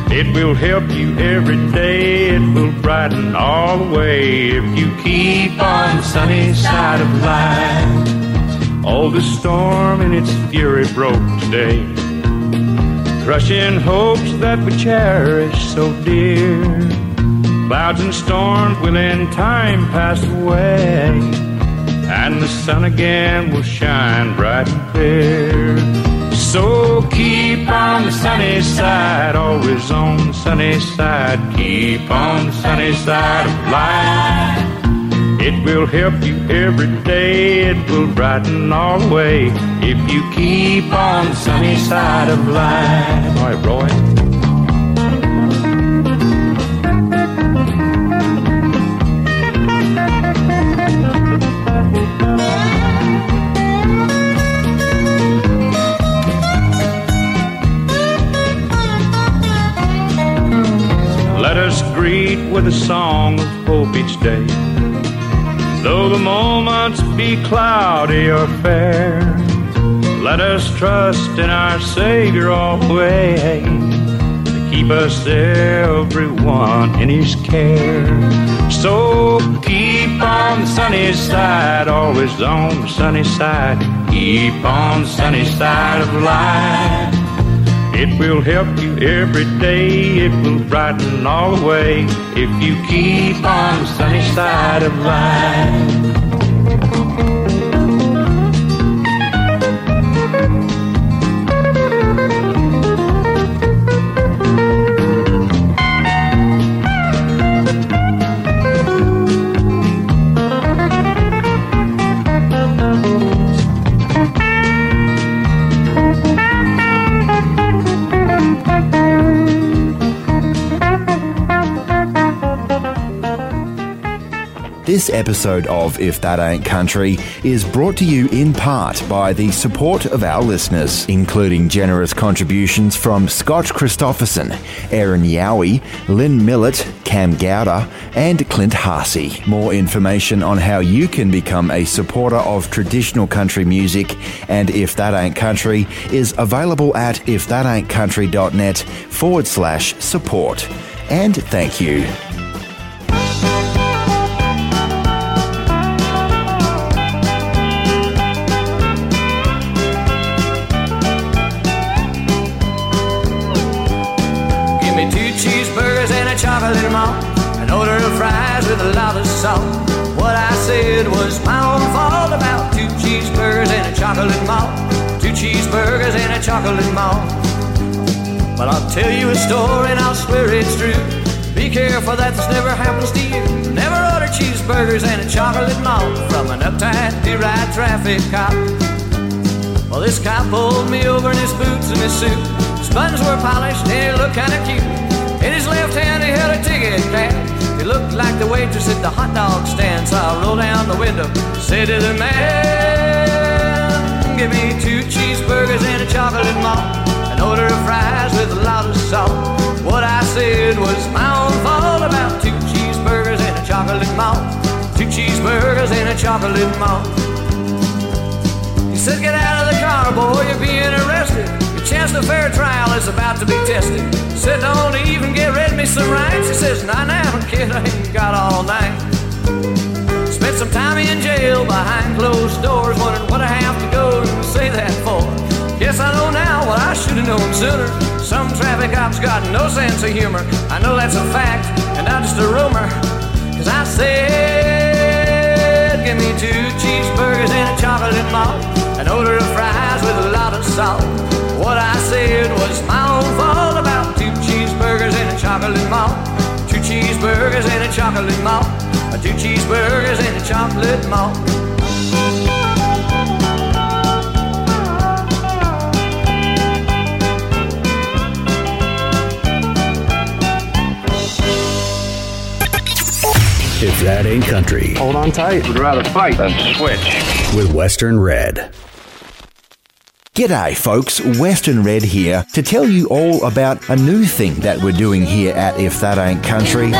It will help you every day, it will brighten all the way if you keep on the sunny side of life. Oh, the storm in its fury broke today, crushing hopes that we cherish so dear. Clouds and storms will in time pass away, and the sun again will shine bright and clear. So keep on the sunny side, always on the sunny side. Keep on the sunny side of life. It will help you every day, it will brighten all the way if you keep on the sunny side of life. All right, Roy. Let us greet with a song of hope each day, though the moments be cloudy or fair. Let us trust in our Savior always, to keep us everyone in His care. So keep on the sunny side, always on the sunny side. Keep on the sunny side of life. It will help you every day, it will brighten all the way if you keep on the sunny side of life. This episode of If That Ain't Country is brought to you in part by the support of our listeners, including generous contributions from Scott Christopherson, Aaron Yowie, Lynn Millett, Cam Gowder, and Clint Harsey. More information on how you can become a supporter of traditional country music and If That Ain't Country is available at ifthataintcountry.net forward slash support. And thank you. An order of fries with a lot of salt. What I said was my own fault about two cheeseburgers and a chocolate malt. Two cheeseburgers and a chocolate malt. But I'll tell you a story and I'll swear it's true. Be careful that this never happens to you. Never order cheeseburgers and a chocolate malt from an uptight, deride traffic cop. Well, this cop pulled me over in his boots and his suit. His buttons were polished and he looked kind of cute. In his left hand he held a ticket tag. He looked like the waitress at the hot dog stand, so I rolled down the window, said to the man, give me two cheeseburgers and a chocolate malt, an order of fries with a lot of salt. What I said was my own fault about two cheeseburgers and a chocolate malt, two cheeseburgers and a chocolate malt. He said, get out of the car, boy, you're being arrested. Chance the fair trial is about to be tested. Said don't even get rid me some rights. He says, not now, kid, I ain't got all night. Spent some time in jail behind closed doors, wondering what I have to go to say that for. Guess I know now what I should have known sooner. Some traffic cops got no sense of humor. I know that's a fact and not just a rumor. Cause I said, give me two cheeseburgers and a chocolate malt, an order of fries with a lot of salt. What I said was my own fault about two cheeseburgers and a chocolate malt, two cheeseburgers and a chocolate malt, two cheeseburgers and a chocolate malt. If that ain't country. Hold on tight. We'd rather fight than switch. With Western Red. G'day folks, Western Red here to tell you all about a new thing that we're doing here at If That Ain't Country.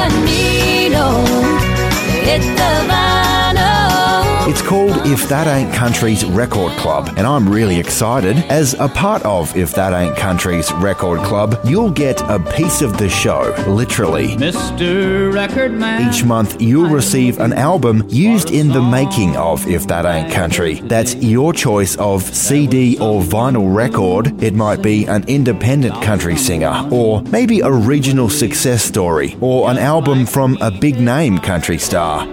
It's called If That Ain't Country's Record Club, and I'm really excited. As a part of If That Ain't Country's Record Club, you'll get a piece of the show, literally. Mister Record Man. Each month, you'll receive an album used in the making of If That Ain't Country. That's your choice of C D or vinyl record. It might be an independent country singer, or maybe a regional success story, or an album from a big-name country star.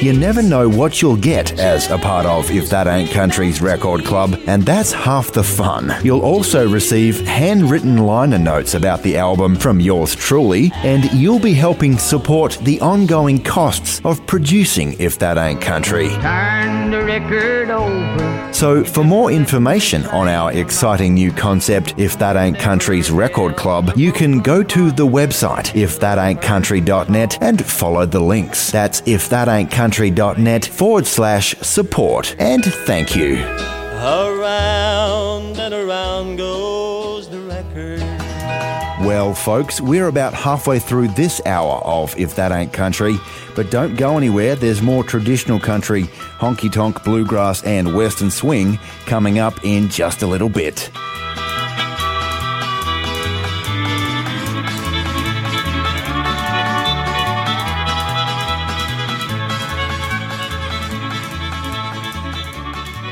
You never know what you'll get as a part of If That Ain't Country's Record Club, and that's half the fun. You'll also receive handwritten liner notes about the album from yours truly, and you'll be helping support the ongoing costs of producing If That Ain't Country. Turn the record over. So for more information on our exciting new concept, If That Ain't Country's Record Club, you can go to the website, if that ain't country dot net, and follow the links. That's if that ain't country dot net forward slash support, and thank you. Around and around goes the record. Well folks, we're about halfway through this hour of If That Ain't Country, but don't go anywhere. There's more traditional country, honky-tonk, bluegrass and western swing coming up in just a little bit.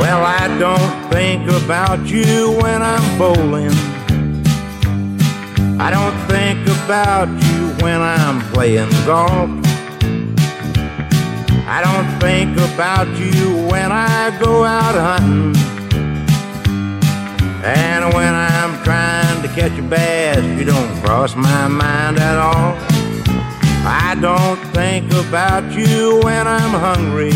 Well, I don't think about you when I'm bowling. I don't think about you when I'm playing golf. I don't think about you when I go out hunting, and when I'm trying to catch a bass, you don't cross my mind at all. I don't think about you when I'm hungry.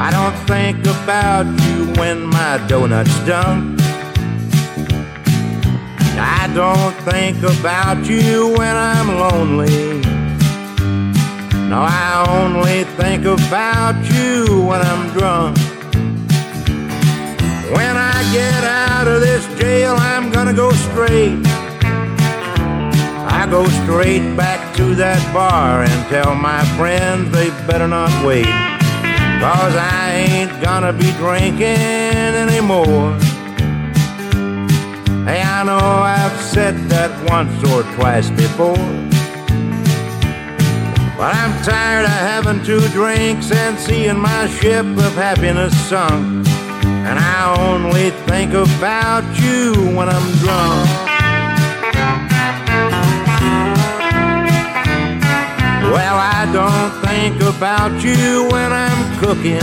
I don't think about you when my donut's done. I don't think about you when I'm lonely. No, I only think about you when I'm drunk. When I get out of this jail, I'm gonna go straight. I go straight back to that bar and tell my friends they better not wait. Cause I ain't gonna be drinking anymore. Hey, I know I've said that once or twice before, but I'm tired of having two drinks and seeing my ship of happiness sunk. And I only think about you when I'm drunk. think about you when I'm cooking.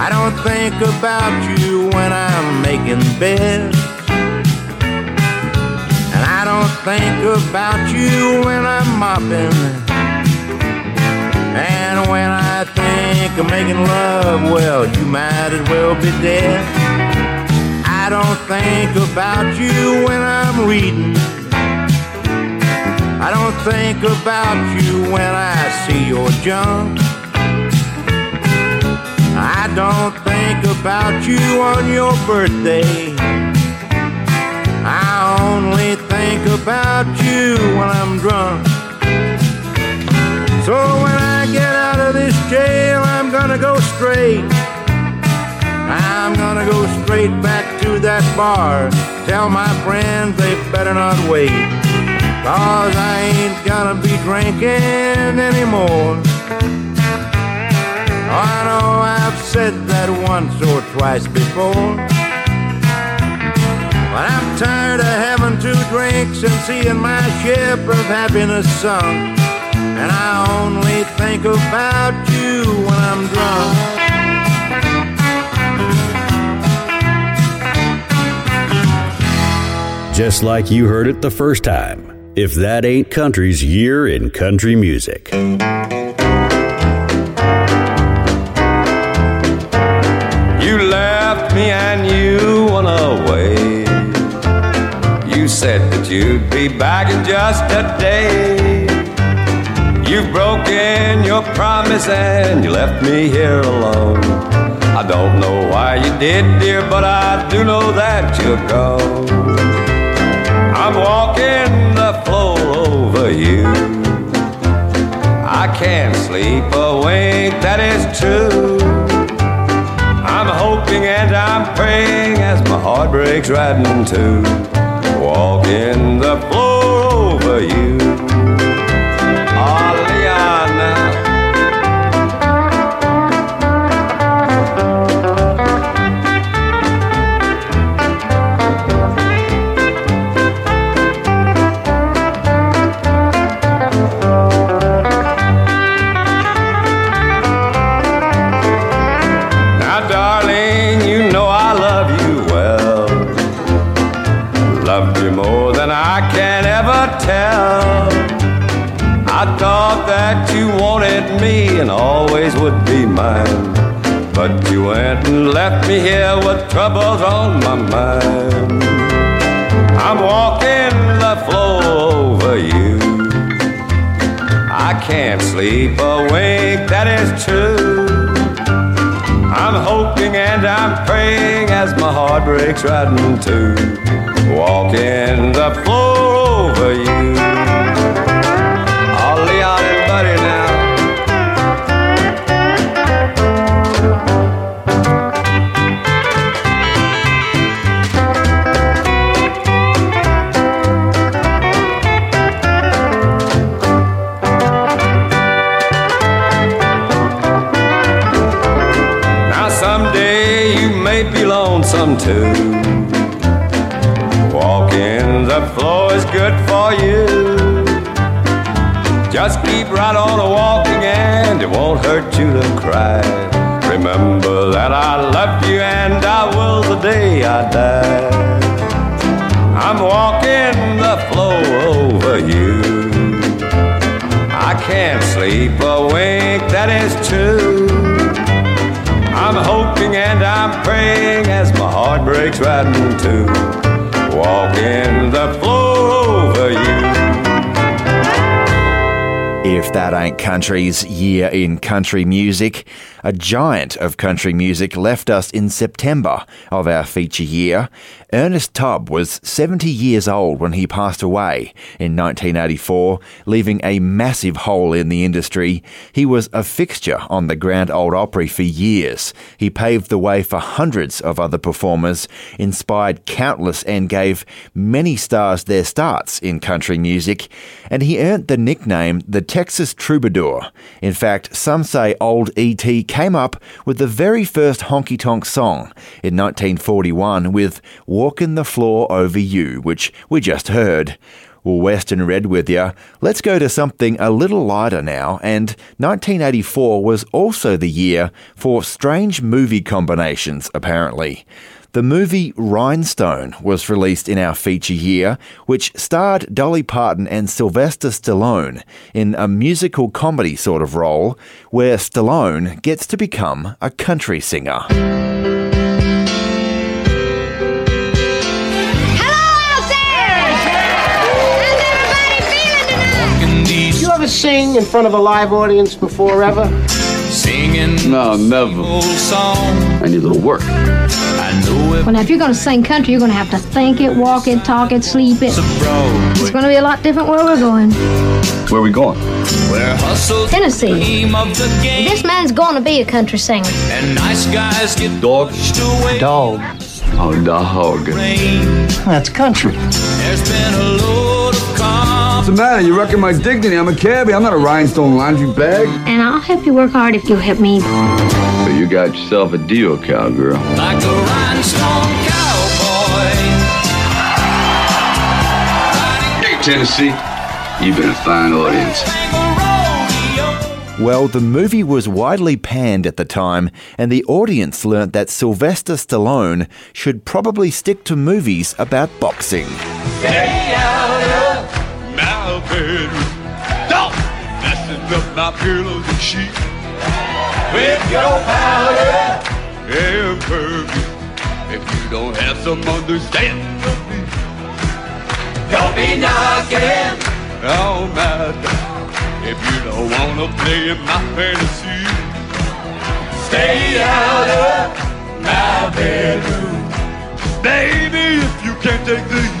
I don't think about you when I'm making beds. And I don't think about you when I'm mopping. And when I think of making love, well, you might as well be dead. I don't think about you when I'm reading. I don't think about you when I see your junk. I don't think about you on your birthday. I only think about you when I'm drunk. So when I get out of this jail, I'm gonna go straight. I'm gonna go straight back to that bar. Tell my friends they better not wait, 'cause I ain't gonna be drinking anymore. I know I've said that once or twice before, but I'm tired of having two drinks and seeing my ship of happiness sunk. And I only think about you when I'm drunk. Just like you heard it the first time, If That Ain't Country's Year in Country Music. You left me and you went away. You said that you'd be back in just a day. You've broken your promise and you left me here alone. I don't know why you did, dear, but I do know that you're gone. I'm walking the floor over you. I can't sleep a wink, that is true. I'm hoping and I'm praying as my heart breaks right in two. Walking the floor over you. I thought that you wanted me and always would be mine, but you went and left me here with troubles on my mind. I'm walking the floor over you. I can't sleep a wink, that is true. I'm hoping and I'm praying as my heart breaks right in two. Walking the floor over you. Too. Walking the floor is good for you. Just keep right on walking and it won't hurt you to cry. Remember that I loved you and I will the day I die. I'm walking the floor over you. I can't sleep a wink, that is true. I'm hoping and I'm praying as my heart breaks right in two. Walking the floor over you. If That Ain't Country's Year in Country Music, a giant of country music left us in September of our feature year. Ernest Tubb was seventy years old when he passed away in nineteen eighty-four, leaving a massive hole in the industry. He was a fixture on the Grand Ole Opry for years. He paved the way for hundreds of other performers, inspired countless and gave many stars their starts in country music, and he earned the nickname the Texas Troubadour. In fact, some say old E T came up with the very first honky-tonk song in nineteen forty-one with Walking the Floor Over You, which we just heard. Well, Western Red with ya. Let's go to something a little lighter now, and nineteen eighty-four was also the year for strange movie combinations, apparently. The movie Rhinestone was released in our feature year, which starred Dolly Parton and Sylvester Stallone in a musical comedy sort of role, where Stallone gets to become a country singer. Sing in front of a live audience before ever? Singing. No, never. I need a little work. I know it. Well, now, if you're going to sing country, you're going to have to think it, walk it, talk it, sleep it. It's going to be a lot different where we're going. Where are we going? Where Tennessee. This man's going to be a country singer. And nice guys get dog. Dog. Oh, dog. That's country. There's been a load of cars. What's the matter? You're wrecking my dignity. I'm a cabbie. I'm not a rhinestone laundry bag. And I'll help you work hard if you help me. So you got yourself a deal, cowgirl. Like a rhinestone cowboy. Hey, Tennessee, you've been a fine audience. Well, the movie was widely panned at the time, and the audience learnt that Sylvester Stallone should probably stick to movies about boxing. Hey, Don't messing up my pillows and sheets with your powder and perfume. If you don't have some understanding of me, don't be knocking on my door. If you don't wanna play in my fantasy, stay out of my bedroom, baby. If you can't take the heat.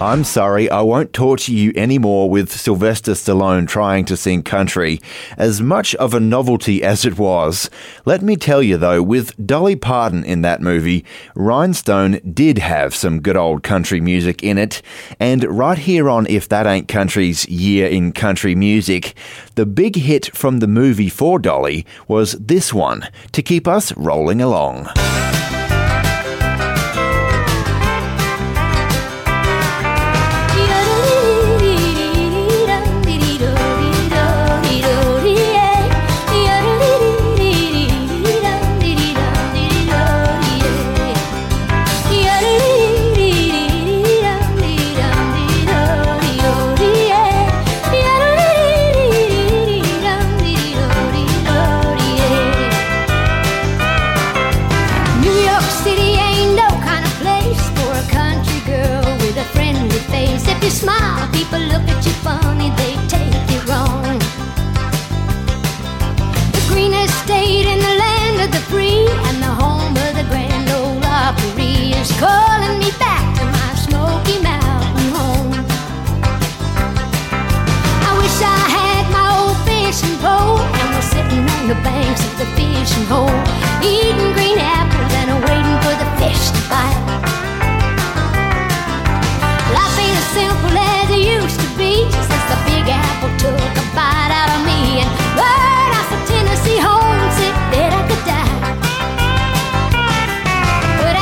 I'm sorry, I won't torture you anymore with Sylvester Stallone trying to sing country. As much of a novelty as it was, let me tell you though, with Dolly Parton in that movie, Rhinestone did have some good old country music in it. And right here on If That Ain't Country's Year in Country Music, the big hit from the movie for Dolly was this one, to keep us rolling along. Calling me back to my Smoky Mountain home. I wish I had my old fishing pole, and we're sitting on the banks of the fishing hole, eating green apples and waiting for the fish to bite. Life ain't as simple as it used to be since the big apple took a bite out of me. And Lord, I'm so Tennessee homesick that I could die. What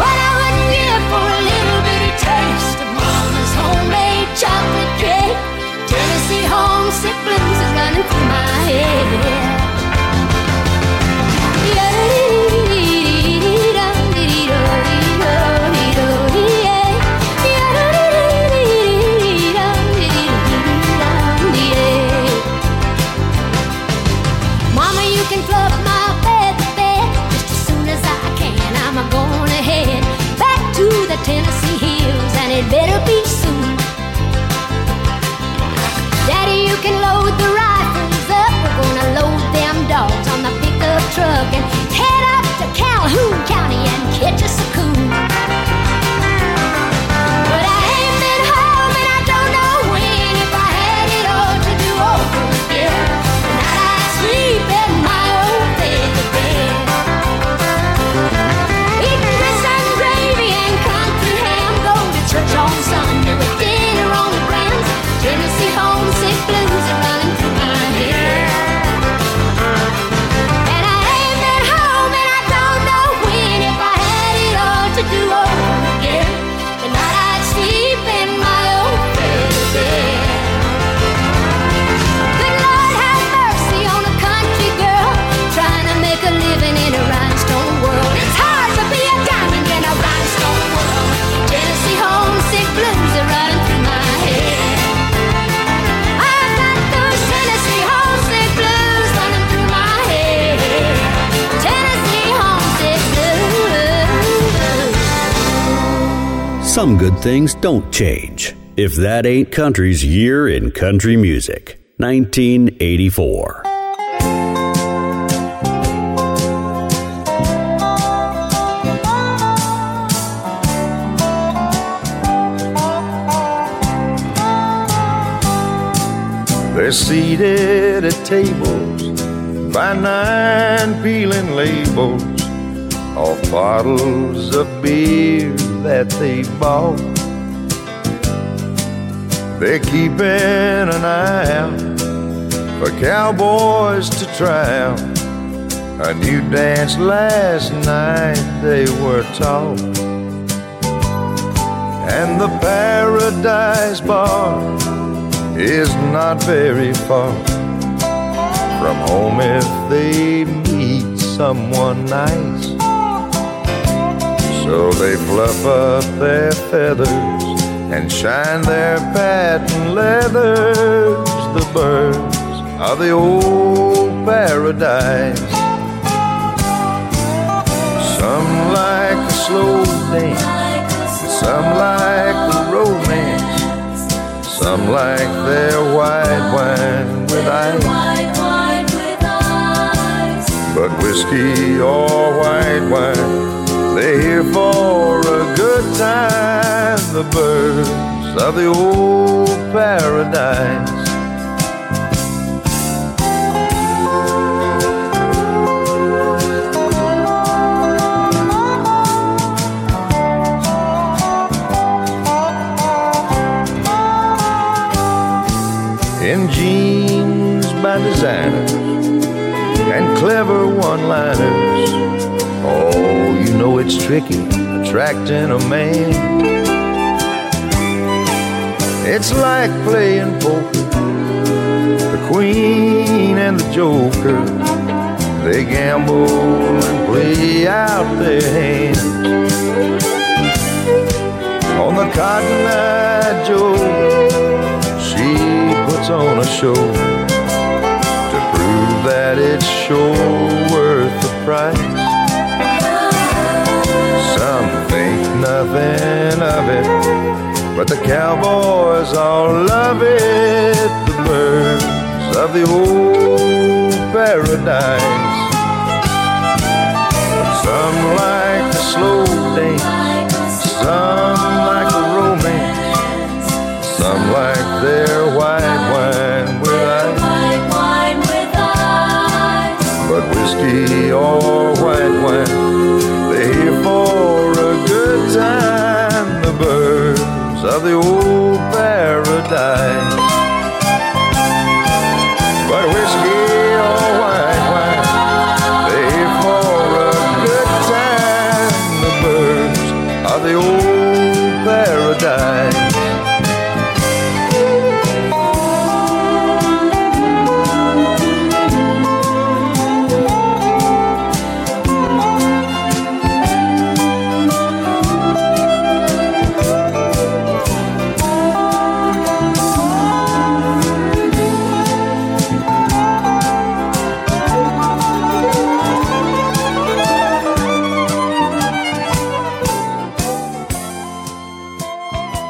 I would give Some good things don't change. If That Ain't Country's Year in Country Music, nineteen eighty-four. They're seated at tables by nine peeling labels off bottles of beer that they bought. They're keeping an eye out for cowboys to try out a new dance last night they were taught. And the Paradise Bar is not very far from home if they meet someone nice. So they fluff up their feathers and shine their patent leathers. The birds of the old paradise. Some like the slow dance, some like the romance, some like their white wine with ice. But whiskey or white wine, they're here for a good time. The birds of the old paradise. In jeans by designers and clever one-liners, oh, you know it's tricky attracting a man. It's like playing poker, the queen and the joker. They gamble and play out their hands. On the Cotton Eye Joe, she puts on a show to prove that it's sure worth the price. Some think nothing of it, but the cowboys all love it. The birds of the old paradise. Some like the slow dance, some like the romance, some like their or white wine, they're here for a good time. The birds of the old paradise. But whiskey or white wine, they're here for a good time. The birds of the old paradise.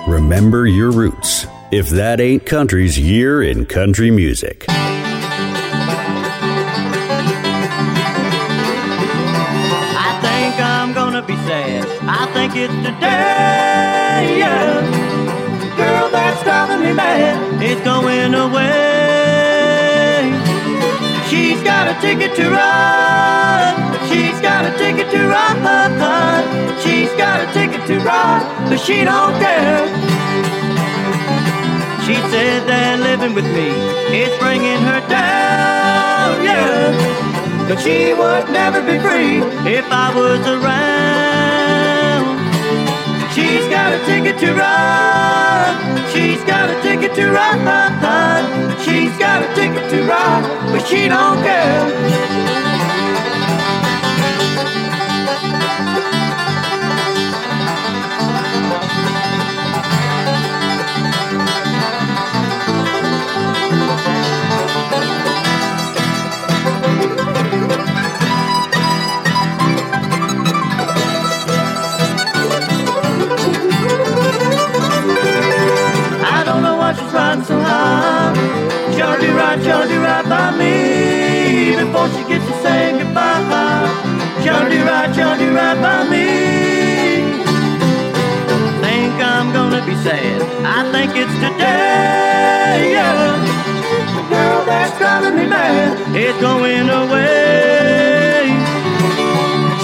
Remember your roots. If That Ain't Country's Year in Country Music. I think I'm gonna be sad. I think it's today, yeah. Girl, that's driving me mad. It's going away. She's got a ticket to ride. She's got a ticket to ride. She's got a ticket to ride, but she don't care. She said that living with me is bringing her down, yeah. But she would never be free if I was around. She's got a ticket to ride. She's got a ticket to ride. She's got a ticket to ride, but she don't care. be right by me before she gets to saying goodbye. She'll be right, she'll be right by me. Think I'm gonna be sad, I think it's today, yeah. The girl that's driving me mad is going away.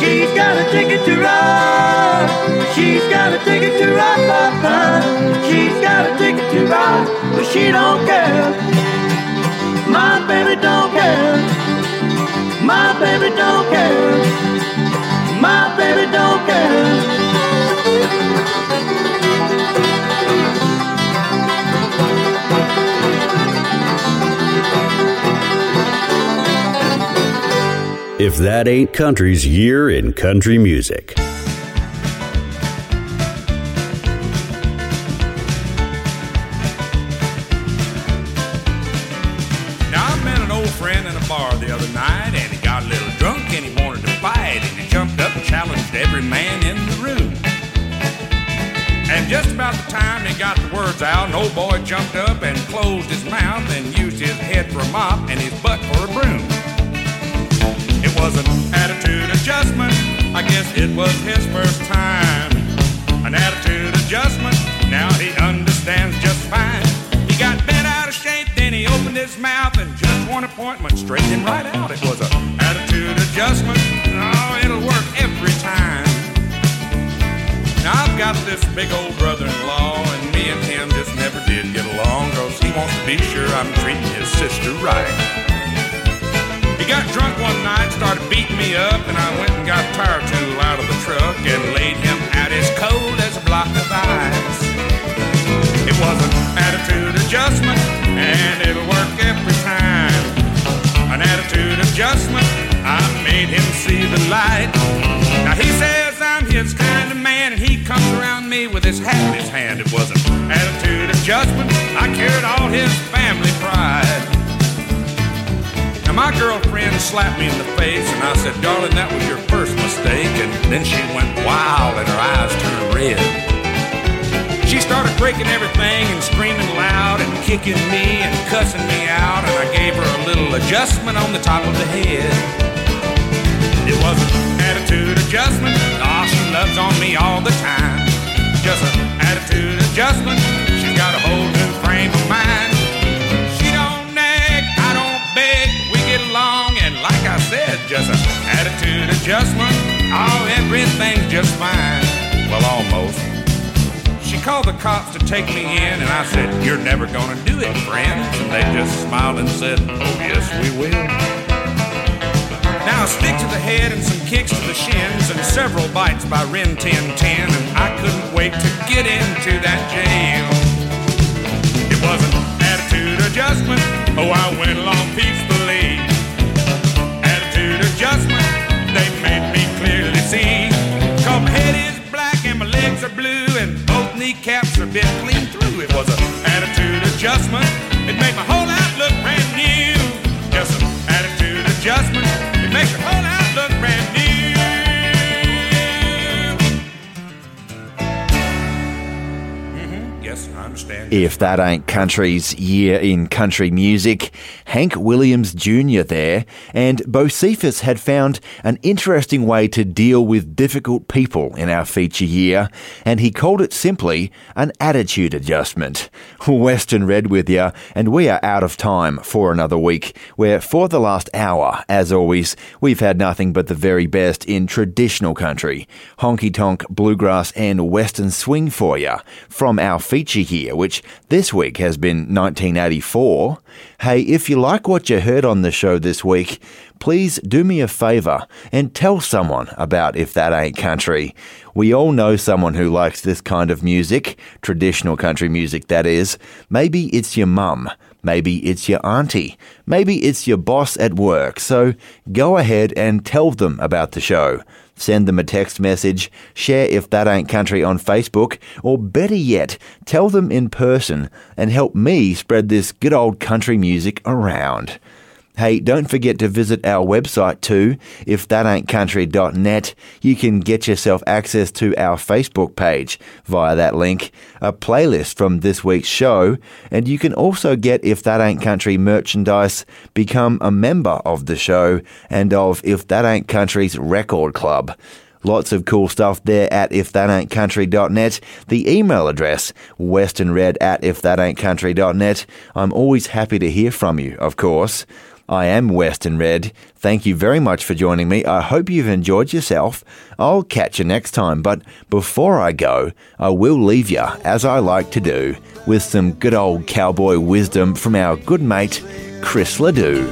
She's got a ticket to ride, she's got a ticket to ride, bye, bye. She's got a ticket to ride, but she don't care. My baby don't care. My baby don't care. My baby don't care. If That Ain't Country's year in country music. Out, an old boy jumped up and closed his mouth and used his head for a mop and his butt for a broom. It was an attitude adjustment, I guess it was his first time. An attitude adjustment, now he understands just fine. He got bent out of shape, then he opened his mouth and just one appointment straightened him right out. It was an attitude adjustment, oh, it'll work every time. Now I've got this big old brother-in-law and me and him just never did get along, 'cause he wants to be sure I'm treating his sister right. He got drunk one night, started beating me up, and I went and got a tire tool out of the truck and laid him out as cold as a block of ice. It was an attitude adjustment and it'll work every time. An attitude adjustment, I made him see the light. Now he said his kind of man, and he comes around me with his hat in his hand. It was an attitude adjustment, I carried all his family pride. Now my girlfriend slapped me in the face, and I said, darling, that was your first mistake. And then she went wild and her eyes turned red. She started breaking everything and screaming loud and kicking me and cussing me out, and I gave her a little adjustment on the top of the head. It was an attitude adjustment, she loves on me all the time. Just an attitude adjustment, she's got a whole new frame of mind. She don't nag, I don't beg, we get along, and like I said, just an attitude adjustment, oh, everything's just fine. Well, almost. She called the cops to take me in, and I said, you're never gonna do it, friend. And they just smiled and said, oh, yes, we will. Now a stick to the head and some kicks to the shins and several bites by Rin Tin Tin, and I couldn't wait to get into that jail. It was an attitude adjustment, oh, I went along peacefully. Attitude adjustment, they made me clearly see. 'Cause my head is black and my legs are blue and both kneecaps are bit clean through. It was an attitude adjustment, it made my whole outlook brand new. Just an attitude adjustment, make your whole outlook brand new. Mm-hmm. Yes, I understand. If That Ain't Country's year in country music, Hank Williams Junior there, and Bo Cephas had found an interesting way to deal with difficult people in our feature year, and he called it simply an attitude adjustment. Western Red with you, and we are out of time for another week, where for the last hour, as always, we've had nothing but the very best in traditional country, honky-tonk, bluegrass, and western swing for you, from our feature year, which this week has been nineteen eighty-four. Hey, if you like what you heard on the show this week, please do me a favour and tell someone about If That Ain't Country. We all know someone who likes this kind of music, traditional country music that is. Maybe it's your mum. Maybe it's your auntie. Maybe it's your boss at work. So go ahead and tell them about the show. Send them a text message, share If That Ain't Country on Facebook, or better yet, tell them in person and help me spread this good old country music around. Hey, don't forget to visit our website too, if that ain't country dot net. You can get yourself access to our Facebook page via that link, a playlist from this week's show, and you can also get If That Ain't Country merchandise, become a member of the show and of If That Ain't Country's Record Club. Lots of cool stuff there at if that ain't country dot net. The email address, western red at if that ain't country dot net. I'm always happy to hear from you, of course. I am Western Red. Thank you very much for joining me. I hope you've enjoyed yourself. I'll catch you next time, but before I go, I will leave you, as I like to do, with some good old cowboy wisdom from our good mate, Chris Ledoux.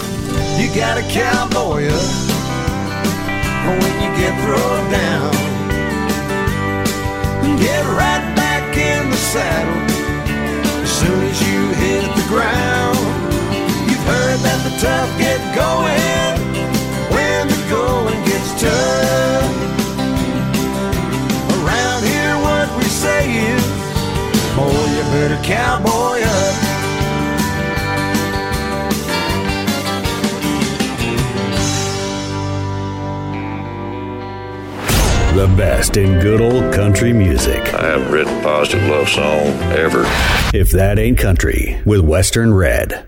You got a cowboy up when you get thrown down. Get right back in the saddle as soon as you hit the ground. You've heard that the tough get going when the going gets tough. Around here what we say is, boy, you better cowboy up. The best in good old country music. I haven't written a positive love song ever. If That Ain't Country with Western Red.